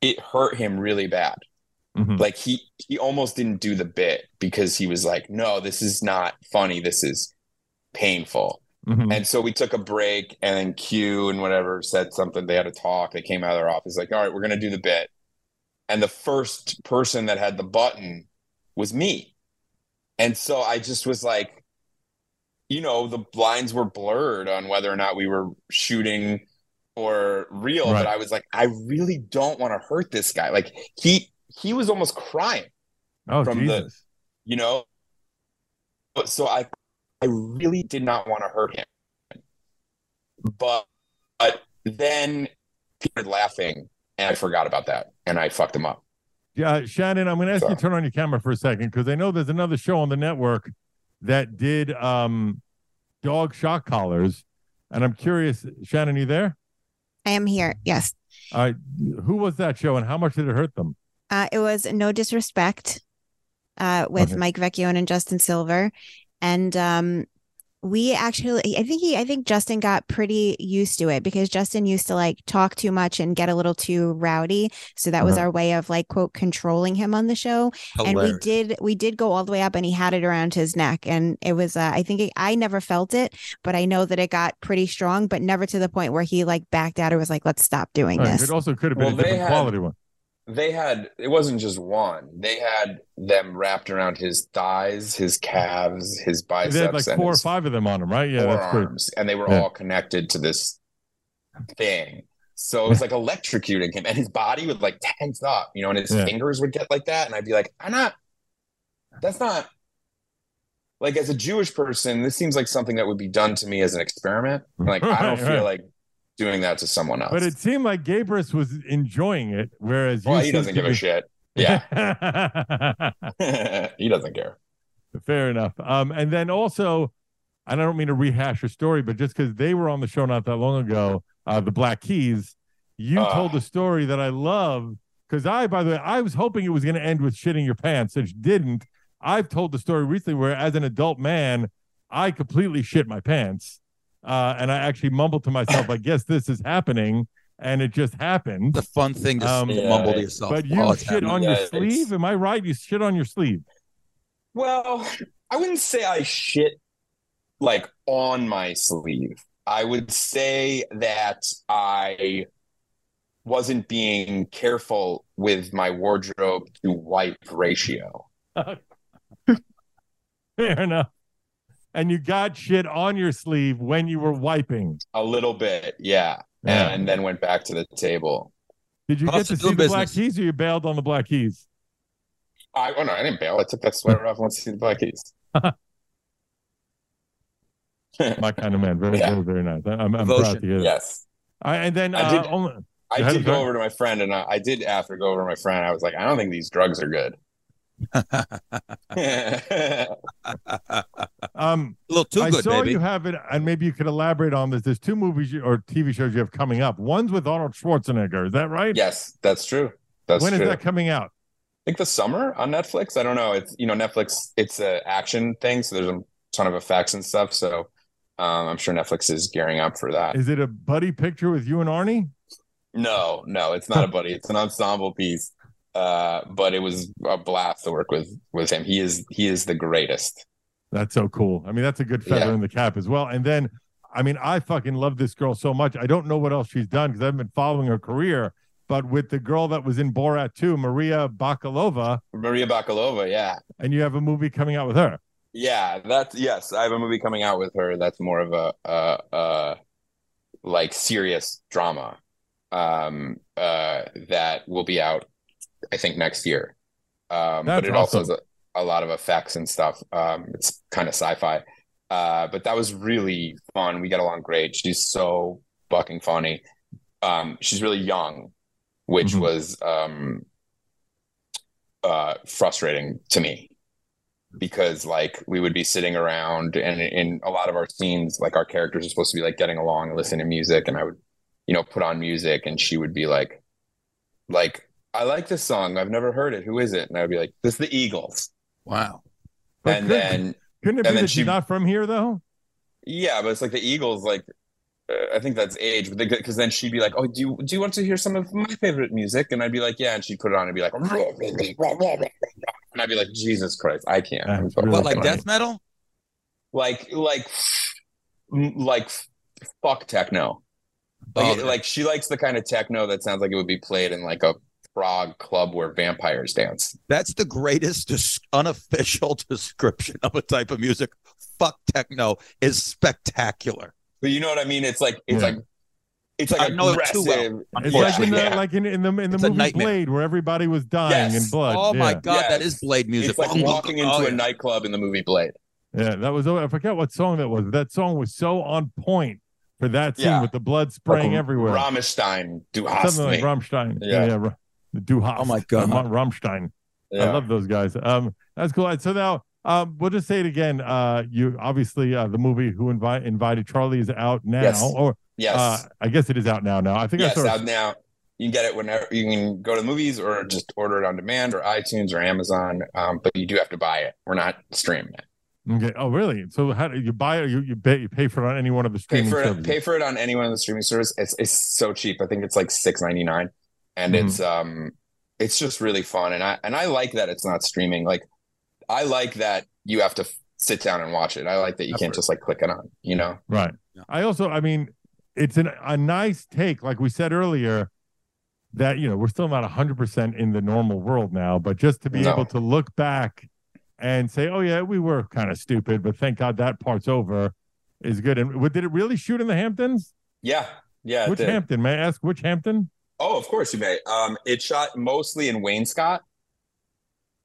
it hurt him really bad. Mm-hmm. Like he, he almost didn't do the bit because he was like, no, this is not funny. This is painful. Mm-hmm. And so we took a break, and then Q and whatever said something. They had a talk. They came out of their office like, all right, we're going to do the bit. And the first person that had the button was me. And so I just was like, you know, the lines were blurred on whether or not we were shooting or real. Right. But I was like, I really don't want to hurt this guy. Like he, He was almost crying oh, from Jesus. the, you know. So I, I really did not want to hurt him, but, but then he started laughing, and I forgot about that, and I fucked him up. Yeah, Shannon, I'm going to ask so. you to turn on your camera for a second, because I know there's another show on the network that did um, dog shock collars, and I'm curious, Shannon, are you there? I am here. Yes. All right. Who was that show, and how much did it hurt them? Uh, it was No Disrespect uh, with okay. Mike Vecchione and Justin Silver. And um, we actually I think he I think Justin got pretty used to it, because Justin used to like talk too much and get a little too rowdy. So that uh-huh. was our way of like, quote, controlling him on the show. Hilarious. And we did we did go all the way up, and he had it around his neck. And it was uh, I think it, I never felt it, but I know that it got pretty strong, but never to the point where he like backed out or was like, let's stop doing all this. Right. It also could have been well, a different had- quality one. They had, it wasn't just one. They had them wrapped around his thighs, his calves, his biceps. They had like four or five of them on him, right? Yeah, that's arms, and they were yeah. all connected to this thing. So it was like electrocuting him, and his body would like tense up, you know, and his yeah. fingers would get like that. And I'd be like, I'm not, that's not, like as a Jewish person, this seems like something that would be done to me as an experiment. Like, right, I don't feel right. like doing that to someone else. But it seemed like Gabrus was enjoying it, whereas well, he doesn't give a shit. Yeah. He doesn't care. Fair enough. Um, and then also, and I don't mean to rehash your story, but just because they were on the show not that long ago, uh, the Black Keys, you uh, told a story that I love, because I, by the way, I was hoping it was going to end with shitting your pants, which didn't. I've told the story recently where, as an adult man, I completely shit my pants. Uh, and I actually mumbled to myself, I guess this is happening. And it just happened. The fun thing to um, yeah, mumble to yourself. But you shit happening. on yeah, your sleeve? It's... Am I right? You shit on your sleeve. Well, I wouldn't say I shit like on my sleeve. I would say that I wasn't being careful with my wardrobe to wipe ratio. Fair enough. And you got shit on your sleeve when you were wiping. A little bit, yeah. yeah. And then went back to the table. Did you get to see the Black Keys, or you bailed on the Black Keys? I, oh, no, I didn't bail. I took that sweater off and went to see the Black Keys. My kind of man. Very, yeah. very, very nice. I'm, I'm proud to hear that. Yes. I, and then I did, uh, only, I did go over to my friend, and I, I did after go over to my friend. I was like, I don't think these drugs are good. um, a little too I good, saw baby. You have it, and maybe you could elaborate on this. There's two movies you, or T V shows you have coming up. One's with Arnold Schwarzenegger. Is that right? Yes, that's true. That's when true. Is that coming out? think the summer on Netflix. I don't know. It's, you know, Netflix, it's an action thing. So there's a ton of effects and stuff. So um, I'm sure Netflix is gearing up for that. Is it a buddy picture with you and Arnie? No, no, it's not a buddy. It's an ensemble piece. Uh, but it was a blast to work with, with him. He is, he is the greatest. That's so cool. I mean, that's a good feather yeah. in the cap as well. And then, I mean, I fucking love this girl so much. I don't know what else she's done because I haven't been following her career, but with the girl that was in Borat two, Maria Bakalova. Maria Bakalova, yeah. And you have a movie coming out with her. Yeah, that's, yes, I have a movie coming out with her that's more of a, uh, uh, like, serious drama um, uh, that will be out, I think, next year. Um, but it awesome. also is a, a lot of effects and stuff. Um, it's kind of sci-fi. Uh, but that was really fun. We got along great. She's so fucking funny. Um, she's really young, which mm-hmm. was um, uh, frustrating to me because, like, we would be sitting around and in a lot of our scenes, like, our characters are supposed to be, like, getting along and listening to music. And I would, you know, put on music and she would be like, like, I like this song. I've never heard it. Who is it? And I would be like, this is the Eagles. Wow. But and then... Couldn't it and be that she's not from here, though? Yeah, but it's like the Eagles, like, uh, I think that's age. Because then she'd be like, oh, do you, do you want to hear some of my favorite music? And I'd be like, yeah. And she'd put it on and be like, and I'd be like, Jesus Christ, I can't. Really but funny. Like death metal? Like, like, like, fuck techno. Like, oh, okay. Like, she likes the kind of techno that sounds like it would be played in, like, a Prague club where vampires dance. That's the greatest dis- unofficial description of a type of music. Fuck techno is spectacular. But you know what I mean? It's like it's yeah. like it's like I aggressive. Know it well. It's like in the yeah. like in, in the in the it's movie Blade where everybody was dying yes. in blood. Oh yeah. my god, yes. that is Blade music. It's like oh, walking into oh, a nightclub in the movie Blade. Yeah, that was. I forget what song that was. That song was so on point. For that scene yeah. with the blood spraying like everywhere. Rammstein, du hast something like Rammstein. Yeah. yeah, yeah. Do hot. Oh my god, Rammstein. Yeah. I love those guys. Um, that's cool. So now, um, we'll just say it again. Uh, you obviously uh, the movie Who Invi- Invited Charlie is out now, yes. or yes, uh, I guess it is out now. Now I think yes, I sort of- out now. You can get it whenever you can go to the movies, or just order it on demand, or iTunes or Amazon. Um, but you do have to buy it. We're not streaming it. Okay. Oh, really? So how do you buy it? You you pay, you pay for it on any one of the streaming. Pay for services. It. Pay for it on any one of the streaming services. It's it's so cheap. I think it's like six ninety-nine. And mm-hmm. it's um, it's just really fun, and I and I like that it's not streaming. Like, I like that you have to f- sit down and watch it. I like that you can't just like click it on, you know. Right. I also, I mean, it's an, a nice take, like we said earlier, that you know we're still not a hundred percent in the normal world now, but just to be no. able to look back and say, oh yeah, we were kind of stupid, but thank God that part's over, is good. And did it really shoot in the Hamptons? Yeah, yeah. Which Hampton? May I ask which Hampton? Oh, of course you may. Um, it shot mostly in Wainscot,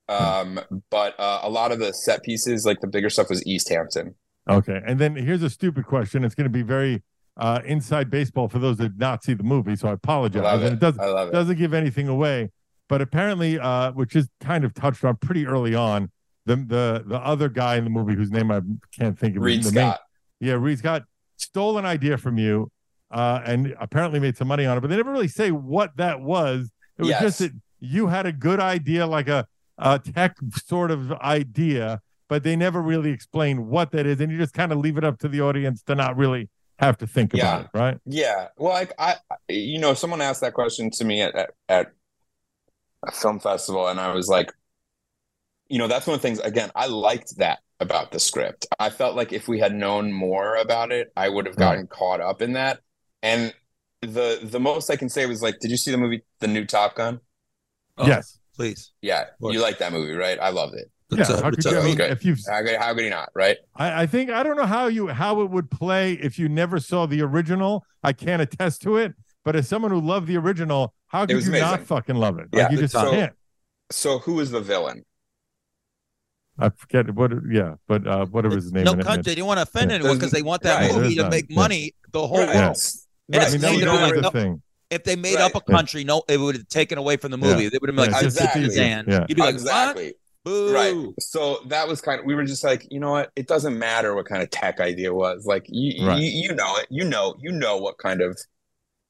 um, but uh, a lot of the set pieces, like the bigger stuff, was East Hampton. Okay, and then here's a stupid question. It's going to be very uh, inside baseball for those that did not see the movie, so I apologize. I love it. And it doesn't, I love it. Doesn't give anything away, but apparently, uh, which is kind of touched on pretty early on, the the the other guy in the movie whose name I can't think of. Reed the Scott. Main, yeah, Reed Scott stole an idea from you. Uh, and apparently made some money on it, but they never really say what that was. It was yes. just that you had a good idea, like a, a tech sort of idea, but they never really explain what that is. And you just kind of leave it up to the audience to not really have to think yeah. about it, right? Yeah. Well, I, I, you know, someone asked that question to me at, at, at a film festival, and I was like, you know, that's one of the things, again, I liked that about the script. I felt like if we had known more about it, I would have gotten mm-hmm. caught up in that. And the the most I can say was like, did you see the movie, the new Top Gun? Oh, yes, please. Yeah, you like that movie, right? I loved it. Yeah, a, how, could you, I mean, if you've, how could how could you not, right? I, I think I don't know how you how it would play if you never saw the original. I can't attest to it, but as someone who loved the original, how could you amazing. not fucking love it? Yeah, like, you just so, can't. So who is the villain? I forget what, yeah, but uh, whatever his name. No, country, they didn't want to offend yeah. anyone because they want that right, movie to not, make money. Yeah. The whole world. Yeah. Right. I mean, that was like, the no, thing. If they made right. up a country, yeah. no, it would have taken away from the movie. Yeah. They would have been yeah, like, exactly. Yeah. You'd be like, exactly. Boo. Right. So that was kind of, we were just like, you know what? It doesn't matter what kind of tech idea it was. Like, you, right. you, you know it. You know, you know what kind of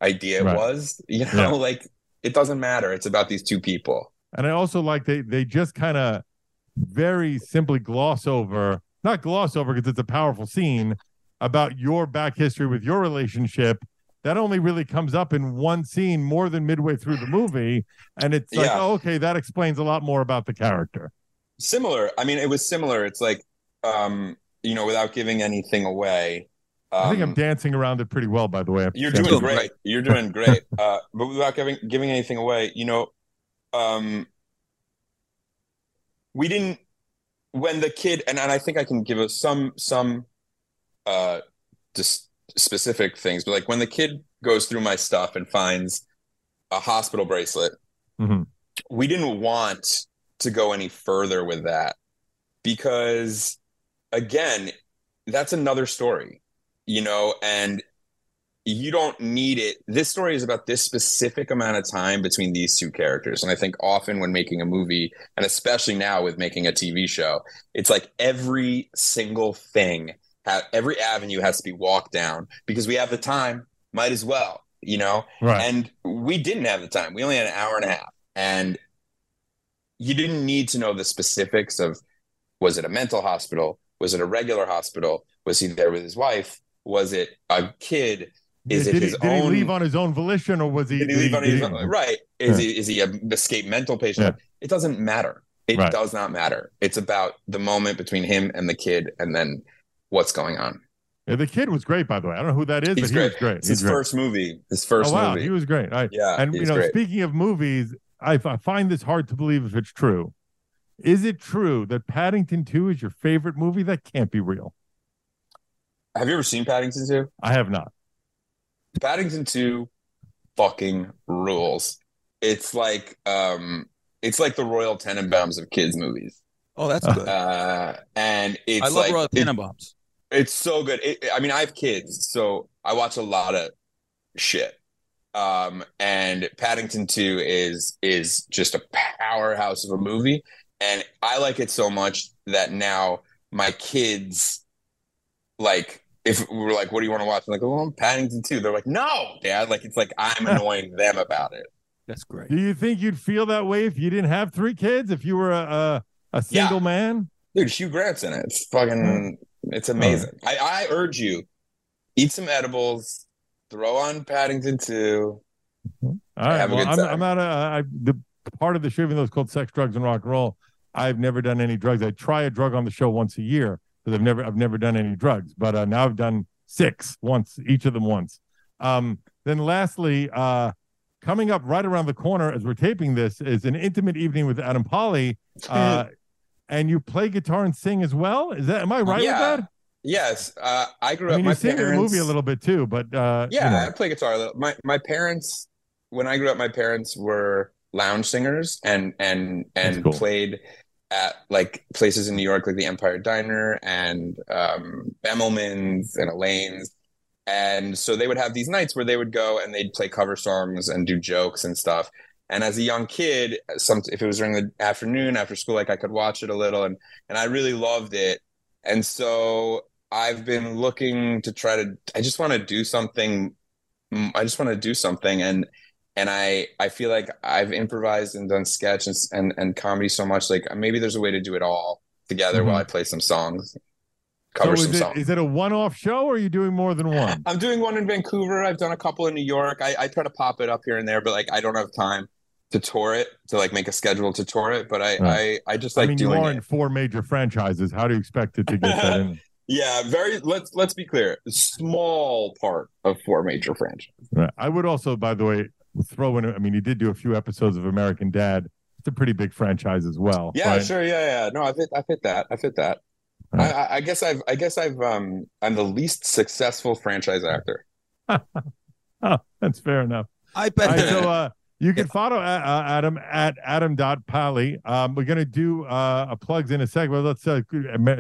idea it right. was. You know, yeah. like, it doesn't matter. It's about these two people. And I also like they they just kind of very simply gloss over, not gloss over because it's a powerful scene, about your back history with your relationship. That only really comes up in one scene more than midway through the movie. And it's like, yeah. oh, okay, that explains a lot more about the character. Similar. I mean, it was similar. It's like, um, you know, without giving anything away. Um, I think I'm dancing around it pretty well, by the way. You're doing great. Right. You're doing great. Uh, but without giving, giving anything away, you know, um, we didn't, when the kid, and, and I think I can give us some, some uh, just, specific things, but like when the kid goes through my stuff and finds a hospital bracelet, mm-hmm. we didn't want to go any further with that because, again, that's another story, you know, and you don't need it. This story is about this specific amount of time between these two characters. And I think often when making a movie, and especially now with making a T V show, it's like every single thing, Have, every avenue has to be walked down because we have the time, might as well, you know? Right. And we didn't have the time. We only had an hour and a half. And you didn't need to know the specifics of, was it a mental hospital? Was it a regular hospital? Was he there with his wife? Was it a kid? Is did, it did his he, did own? Did he leave on his own volition or was he? Did he leave on his he, own? Right. Is, yeah. he, is he an escaped mental patient? Yeah. It doesn't matter. It right. does not matter. It's about the moment between him and the kid and then what's going on. Yeah, the kid was great, by the way. I don't know who that is, he's but he great. was great. It's he's his great. first movie. His first oh, wow. movie. He was great. I, yeah, and you know, great. Speaking of movies, I, I find this hard to believe if it's true. Is it true that Paddington two is your favorite movie? That can't be real. Have you ever seen Paddington two? I have not. Paddington two fucking rules. It's like um, it's like the Royal Tenenbaums of kids movies. Oh, that's good. Uh, and it's I love like, Royal Tenenbaums. It's so good. It, I mean, I have kids, so I watch a lot of shit. Um, and Paddington two is is just a powerhouse of a movie. And I like it so much that now my kids, like, if we're like, what do you want to watch? I'm like, oh, Paddington two. They're like, no, Dad. Like, it's like I'm annoying them about it. That's great. Do you think you'd feel that way if you didn't have three kids? If you were a... a a single yeah. man? Dude, Hugh Grant's in it. It's fucking... It's amazing. Oh. I, I urge you, eat some edibles, throw on Paddington two. All right. Have well, a good time. I'm, I'm out of... I, the part of the show, even though it's called Sex, Drugs, and Rock and Roll, I've never done any drugs. I try a drug on the show once a year, because I've never, I've never done any drugs. But uh, now I've done six, once, each of them once. Um, then lastly, uh, coming up right around the corner as we're taping this is an intimate evening with Adam Pally. Uh, And you play guitar and sing as well? Is that am I right yeah. with that? Yes, uh, I grew I mean, up. You my sing parents, in the movie a little bit too, but uh, yeah, you know. I play guitar a little. My my parents, when I grew up, my parents were lounge singers and and and cool. played at like places in New York, like the Empire Diner and um, Bemelman's and Elaine's, and so they would have these nights where they would go and they'd play cover songs and do jokes and stuff. And as a young kid, some, if it was during the afternoon after school, like I could watch it a little, and and I really loved it. And so I've been looking to try to. I just want to do something. I just want to do something, and and I I feel like I've improvised and done sketch and and, and comedy so much. Like maybe there's a way to do it all together mm-hmm. while I play some songs, cover so some it, songs. Is it a one-off show, or are you doing more than one? I'm doing one in Vancouver. I've done a couple in New York. I, I try to pop it up here and there, but like I don't have time to tour it, to like make a schedule to tour it, but I, right. I, I just like I mean, doing you are it. In four major franchises. How do you expect it to get that in? Yeah, very. Let's let's be clear. Small part of four major franchises. Right. I would also, by the way, throw in. I mean, you did do a few episodes of American Dad. It's a pretty big franchise as well. Yeah, right? sure. Yeah, yeah. No, I fit. I fit that. I fit that. Right. I, I guess I've. I guess I've. Um, I'm the least successful franchise actor. Oh, that's fair enough. I bet. Right, so, uh, You can follow uh, Adam at adam dot pally. Um, we're going to do uh, a plugs in a sec. Well, let's uh,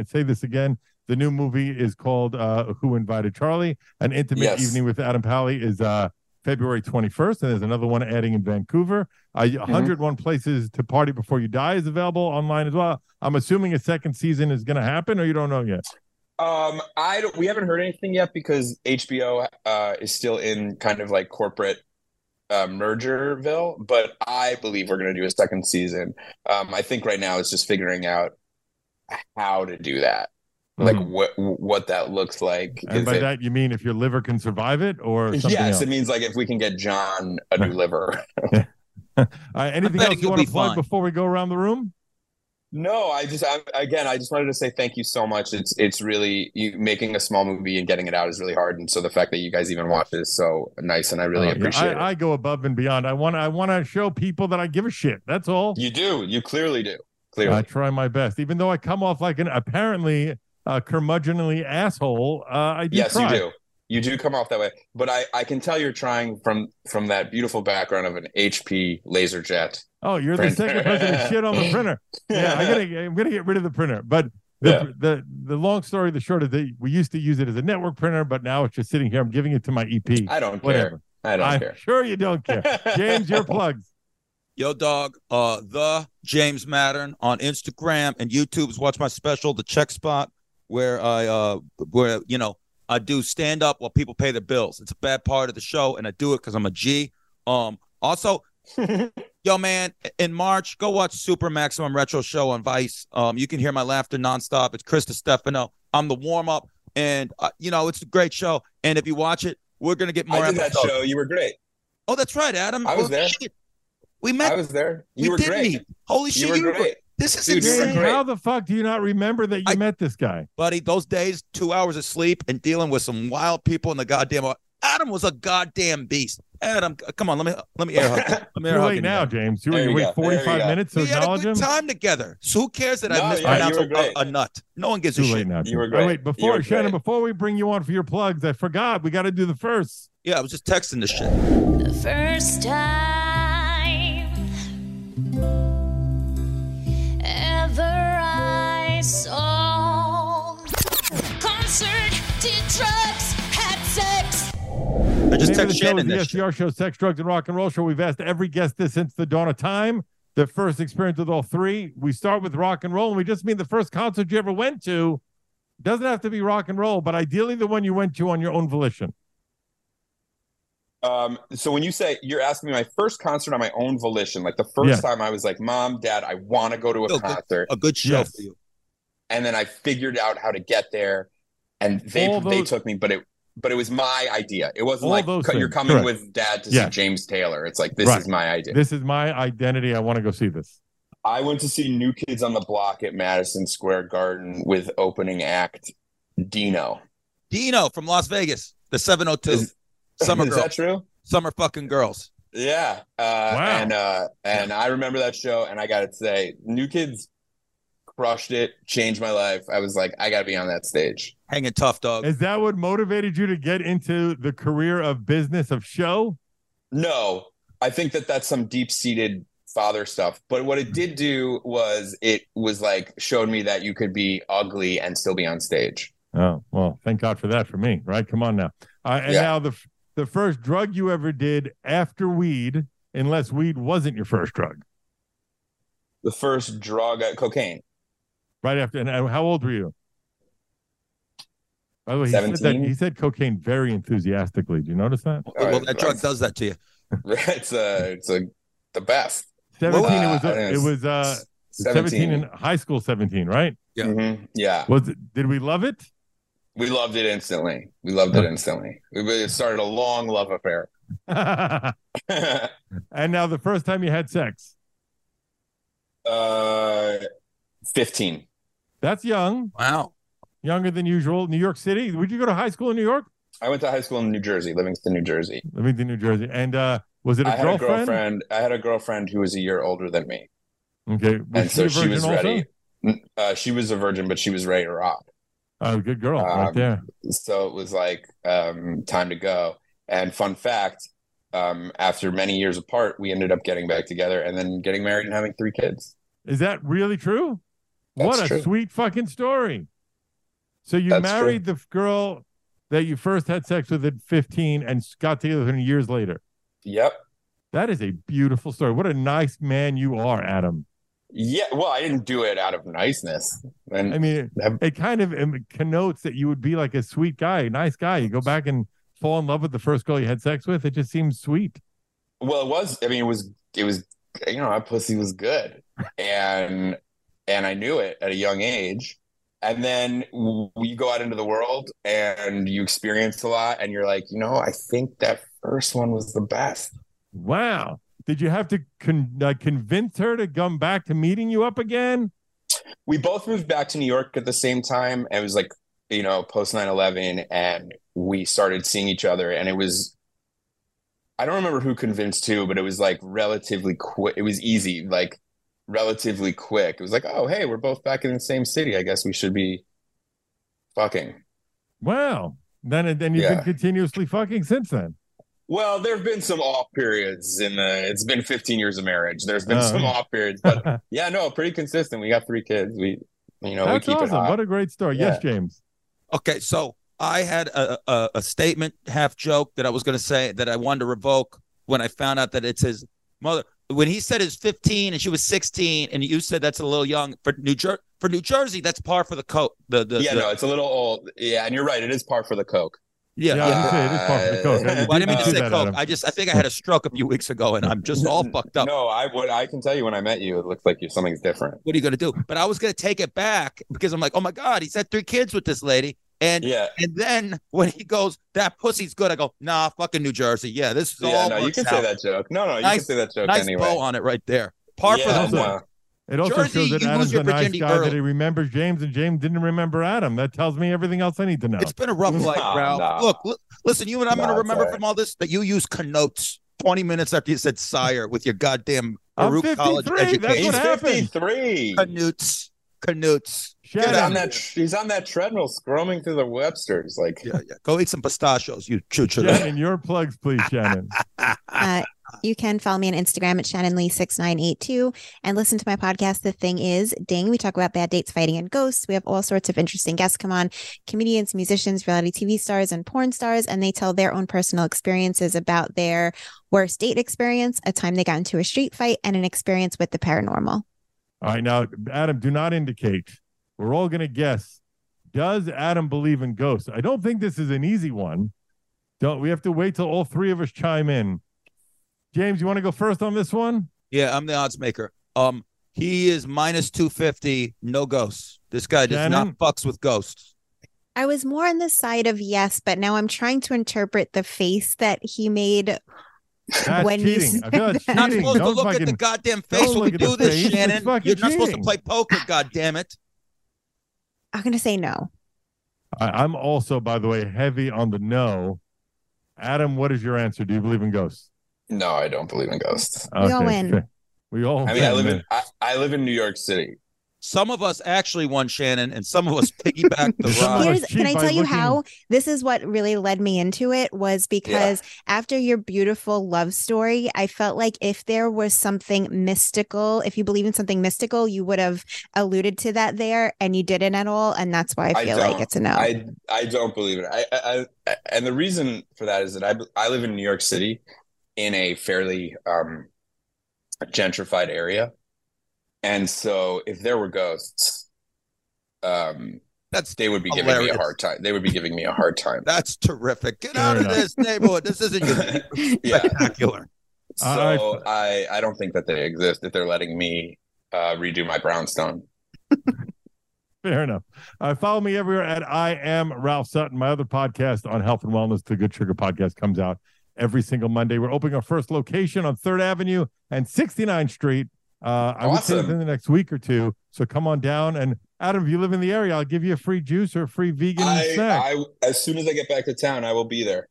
say this again. The new movie is called uh, Who Invited Charlie? An Intimate yes. Evening with Adam Pally is uh, February twenty-first. And there's another one adding in Vancouver. Uh, one oh one mm-hmm. Places to Party Before You Die is available online as well. I'm assuming a second season is going to happen, or you don't know yet? Um, I don't, we haven't heard anything yet because H B O uh, is still in kind of like corporate uh, Mergerville, but I believe we're going to do a second season. Um, I think right now it's just figuring out how to do that, mm-hmm. like what what that looks like. And Is by it... that you mean if your liver can survive it, or something yes, else? It means like if we can get John a new liver. uh, anything else you want to plug fun. before we go around the room? No, I just I, again, I just wanted to say thank you so much. It's it's really you, making a small movie and getting it out is really hard, and so the fact that you guys even watch it is so nice, and I really oh, appreciate I, it. I go above and beyond. I want I want to show people that I give a shit. That's all. You do. You clearly do. Clearly, I try my best, even though I come off like an apparently uh, curmudgeonly asshole. Uh, I do yes, try. you do. You do come off that way, but I, I can tell you're trying from from that beautiful background of an H P laser jet. Oh, you're printer. the second person to shit on the printer. Yeah, I'm gonna I'm gonna get rid of the printer. But the, yeah. the the long story, the short is that we used to use it as a network printer, but now it's just sitting here. I'm giving it to my E P. I don't Whatever. care. I don't I'm care. Sure, you don't care. James, your plugs. Yo, dog. Uh, the James Mattern on Instagram and YouTube's watch my special, The Check Spot, where I uh where you know. I do stand up while people pay their bills. It's a bad part of the show, and I do it because I'm a G. Um, also, yo, man, in March, go watch Super Maximum Retro Show on Vice. Um, you can hear my laughter nonstop. It's Chris DiStefano. I'm the warm-up, and, uh, you know, it's a great show. And if you watch it, we're going to get more. I did that show. You were great. Oh, that's right, Adam. I was there. We met. I was there. You we were did great. Meet. Holy shit, you were, you were great. great. This is Dude, insane. How the fuck do you not remember that you I, met this guy? Buddy, those days, two hours of sleep and dealing with some wild people in the goddamn... Adam was a goddamn beast. Adam, come on, let me let me air hug. Let me air hug now, James. You, you wait go. forty-five minutes to acknowledge him? We had a good time together. So who cares that no, I mispronounced yeah, a, a nut? No one gives Too a shit. Now, you were great. Oh, wait, before, were Shannon, great. before we bring you on for your plugs, I forgot. We got to do the first. Yeah, I was just texting this shit. The first time... I saw concert, did drugs, had sex. I just texted Shannon. The S D R show, Sex, Drugs, and Rock and Roll show. We've asked every guest this since the dawn of time. The first experience with all three. We start with rock and roll, and we just mean the first concert you ever went to. Doesn't have to be rock and roll, but ideally the one you went to on your own volition. Um, so when you say you're asking me my first concert on my own volition, like the first yeah. time I was like, Mom, Dad, I want to go to a, a concert, good, a good show yes. for you. And then I figured out how to get there, and they all they those, took me, but it but it was my idea. It wasn't like you're things. coming Correct. with Dad to yeah. see James Taylor. It's like this right. is my idea. This is my identity. I want to go see this. I went to see New Kids on the Block at Madison Square Garden with opening act Dino. Dino from Las Vegas, the seven oh two. Is, Summer Is girl. that true? Summer fucking girls. Yeah. Uh, wow. And uh, and I remember that show, and I got to say, New Kids crushed it, changed my life. I was like, I got to be on that stage. Hanging tough, dog. Is that what motivated you to get into the career of business of show? No. I think that that's some deep-seated father stuff. But what it did do was it was like showed me that you could be ugly and still be on stage. Oh, well, thank God for that for me, right? Come on now. Uh, and yeah. now the... The first drug you ever did after weed, unless weed wasn't your first drug. The first drug, uh, cocaine. Right after. And how old were you? By the way, he said, that, he said cocaine very enthusiastically. Do you notice that? Well, right. well that drug does that to you. it's uh, it's uh, the best. seventeen. Well, it was, uh, it was uh, seventeen in high school, seventeen, right? Yeah. Mm-hmm. Yeah. Was it, did we love it? We loved it instantly. We loved it instantly. We started a long love affair. And now the first time you had sex? Uh, fifteen. That's young. Wow. Younger than usual. New York City. Would you go to high school in New York? I went to high school in New Jersey, Livingston, New Jersey. Livingston, New Jersey. And uh, was it a, I had girlfriend? a girlfriend? I had a girlfriend who was a year older than me. Okay. Was and she so she was also? ready. Uh, she was a virgin, but she was ready to rock. Oh, good girl, um, right there. So it was like um, time to go. And fun fact, um, after many years apart, we ended up getting back together and then getting married and having three kids. Is that really true? That's what a true. sweet fucking story. So you That's married true. the girl that you first had sex with at fifteen and got together with her years later. Yep. That is a beautiful story. What a nice man you are, Adam. Yeah, well, I didn't do it out of niceness. And I mean, it, it kind of it connotes that you would be like a sweet guy, nice guy. You go back and fall in love with the first girl you had sex with. It just seems sweet. Well, it was, I mean, it was, it was, you know, my pussy was good. And, and I knew it at a young age. And then we go out into the world and you experience a lot and you're like, you know, I think that first one was the best. Wow. Did you have to con- uh, convince her to come back to meeting you up again? We both moved back to New York at the same time. It was like, you know, post nine eleven, and we started seeing each other. And it was, I don't remember who convinced who, but it was like relatively quick. It was easy, like relatively quick. It was like, oh, hey, we're both back in the same city. I guess we should be fucking. Wow. Then, then you've yeah. been continuously fucking since then. Well, there have been some off periods in the, it's been fifteen years of marriage. There's been oh. some off periods, but yeah, no, pretty consistent. We got three kids. We, you know, That's we keep awesome. It hot. What a great story. Yeah. Yes, James. Okay. So I had a, a, a statement, half joke that I was going to say that I wanted to revoke when I found out that it's his mother. When he said he's fifteen and she was sixteen, and you said that's a little young for New Jer- for New Jersey, that's par for the coke. The, the yeah, the, no, it's a little old. Yeah, and you're right, it is par for the coke. Yeah, yeah, uh, it is par for the coke. Well, I didn't mean to uh, say coke. Adam. I just I think I had a stroke a few weeks ago, and I'm just all fucked up. No, I would. I can tell you when I met you, it looked like you something's different. What are you gonna do? But I was gonna take it back because I'm like, oh my god, he's had three kids with this lady. And yeah. and then when he goes, that pussy's good, I go, nah, fucking New Jersey. Yeah, this is yeah, all. Yeah, no, you can out. say that joke. No, no, you nice, can say that joke nice anyway. Nice bow on it right there. Par yeah, for the no. It also Jersey, shows that Adam's a nice guy early. That he remembers James, and James didn't remember Adam. That tells me everything else I need to know. It's been a rough life, Ralph. No, no. Look, l- listen, you and I'm no, going to remember right. from all this that you use connotes twenty minutes after you said sire with your goddamn Baruch College education. That's what happened. fifty-three Connotes. Canutes. He's on, that, he's on that treadmill scrumming through the Webster's. Like, yeah, yeah. Go eat some pistachios, you choo-choo. Shannon, your plugs, please, Shannon. Uh, you can follow me on Instagram at Shannon Lee six nine eight two and listen to my podcast, The Thing Is Ding. We talk about bad dates, fighting, and ghosts. We have all sorts of interesting guests come on, comedians, musicians, reality T V stars, and porn stars, and they tell their own personal experiences about their worst date experience, a time they got into a street fight, and an experience with the paranormal. All right, now, Adam, do not indicate. We're all going to guess. Does Adam believe in ghosts? I don't think this is an easy one. Don't we have to wait till all three of us chime in? James, you want to go first on this one? Yeah, I'm the odds maker. Um, he is minus two fifty. No ghosts. This guy does Shannon? Not fucks with ghosts. I was more on the side of yes, but now I'm trying to interpret the face that he made. That's when cheating. I feel like cheating. Not supposed don't to look fucking, at the goddamn face when we do this, face. Shannon. You're cheating. Not supposed to play poker, goddammit. I'm going to say no. I, I'm also, by the way, heavy on the no. Adam, what is your answer? Do you believe in ghosts? No, I don't believe in ghosts. Okay. We all win. We all I mean, I live in, I, I live in New York City. Some of us actually won, Shannon, and some of us piggybacked the ride. Can I tell you looking... how? This is what really led me into it was because yeah. after your beautiful love story, I felt like if there was something mystical, if you believe in something mystical, you would have alluded to that there, and you didn't at all, and that's why I feel I like it's a no. I, I don't believe it. I, I, I and the reason for that is that I, I live in New York City in a fairly um, gentrified area. And so if there were ghosts, um, that's they would be hilarious. giving me a hard time. They would be giving me a hard time. That's terrific. Get Fair out enough. of this neighborhood. This isn't your yeah. spectacular. So uh, I, I don't think that they exist if they're letting me uh, redo my brownstone. Fair enough. Uh, follow me everywhere at I Am Ralph Sutton. My other podcast on health and wellness, The Good Sugar Podcast, comes out every single Monday. We're opening our first location on third avenue and sixty-ninth street. Uh, I awesome. would say within the next week or two. So come on down. And Adam, if you live in the area, I'll give you a free juice or a free vegan I, snack. I, as soon as I get back to town, I will be there.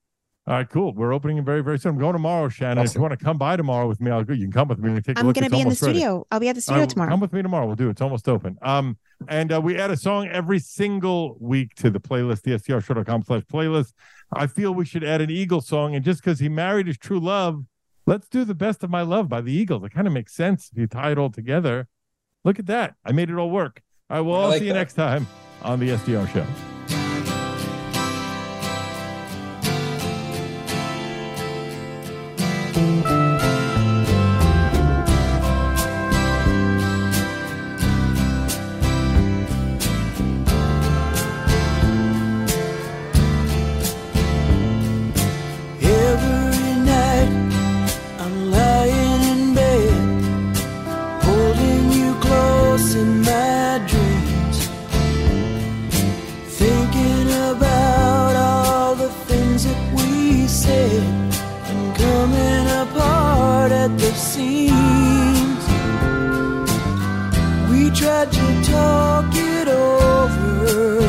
All right, cool. We're opening very, very soon. I'm going tomorrow, Shannon. Awesome. If you want to come by tomorrow with me, I'll go. You can come with me. And take a I'm look. I'm going to be in the studio. Ready. I'll be at the studio right, tomorrow. Come with me tomorrow. We'll do it. It's almost open. Um, And uh, we add a song every single week to the playlist, the S T R show dot com slash playlist. I feel we should add an Eagles song. And just because he married his true love, let's do The Best of My Love by the Eagles. It kind of makes sense if you tie it all together. Look at that. I made it all work. All right, well, I'll like see that. you next time on the S D R Show. We tried to talk it over,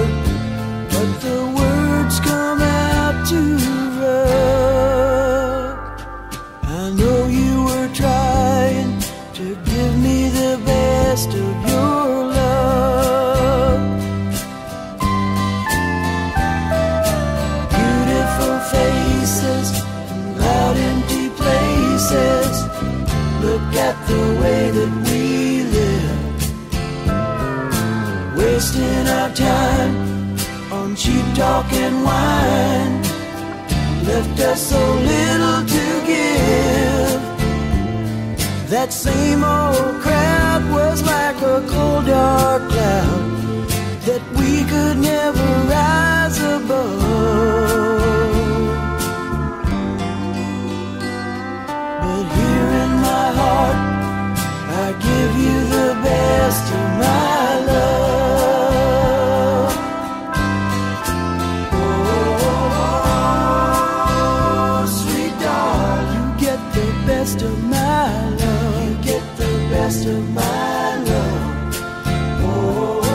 but the words come out too rough. I know you were trying to give me the best of your love. Beautiful faces and loud empty places. Look at the way that we wasting our time on cheap talk and wine, left us so little to give. That same old crowd was like a cold dark cloud that we could never rise above. But here in my heart, I give you the best of my love. Of my love, oh, oh,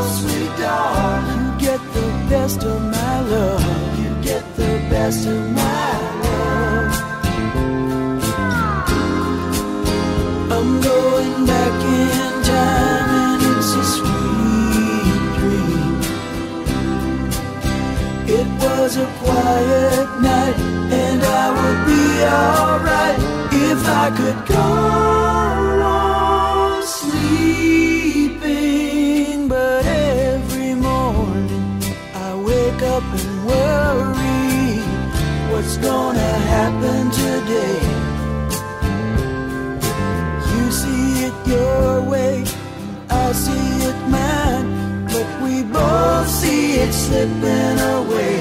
oh, sweet darling, you get the best of my love, you get the best of my love. I'm going back in time and it's a sweet dream. It was a quiet night and I would be alright if I could go on sleeping, but every morning I wake up and worry, what's gonna happen today? You see it your way, I see it mine, but we both see it slipping away.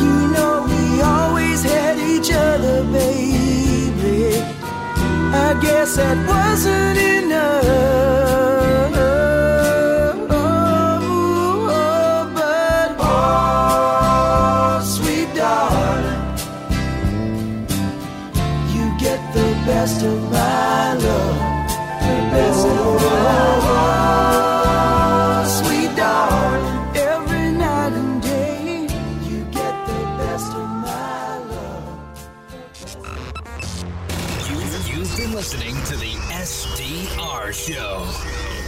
You know we always have each other, baby. I guess that wasn't enough. Oh, oh, but oh, sweet darling, you get the best of my love, the best oh, of my love. Oh, sweet darling, every night and day, you get the best of my. You've been listening to the S D R Show.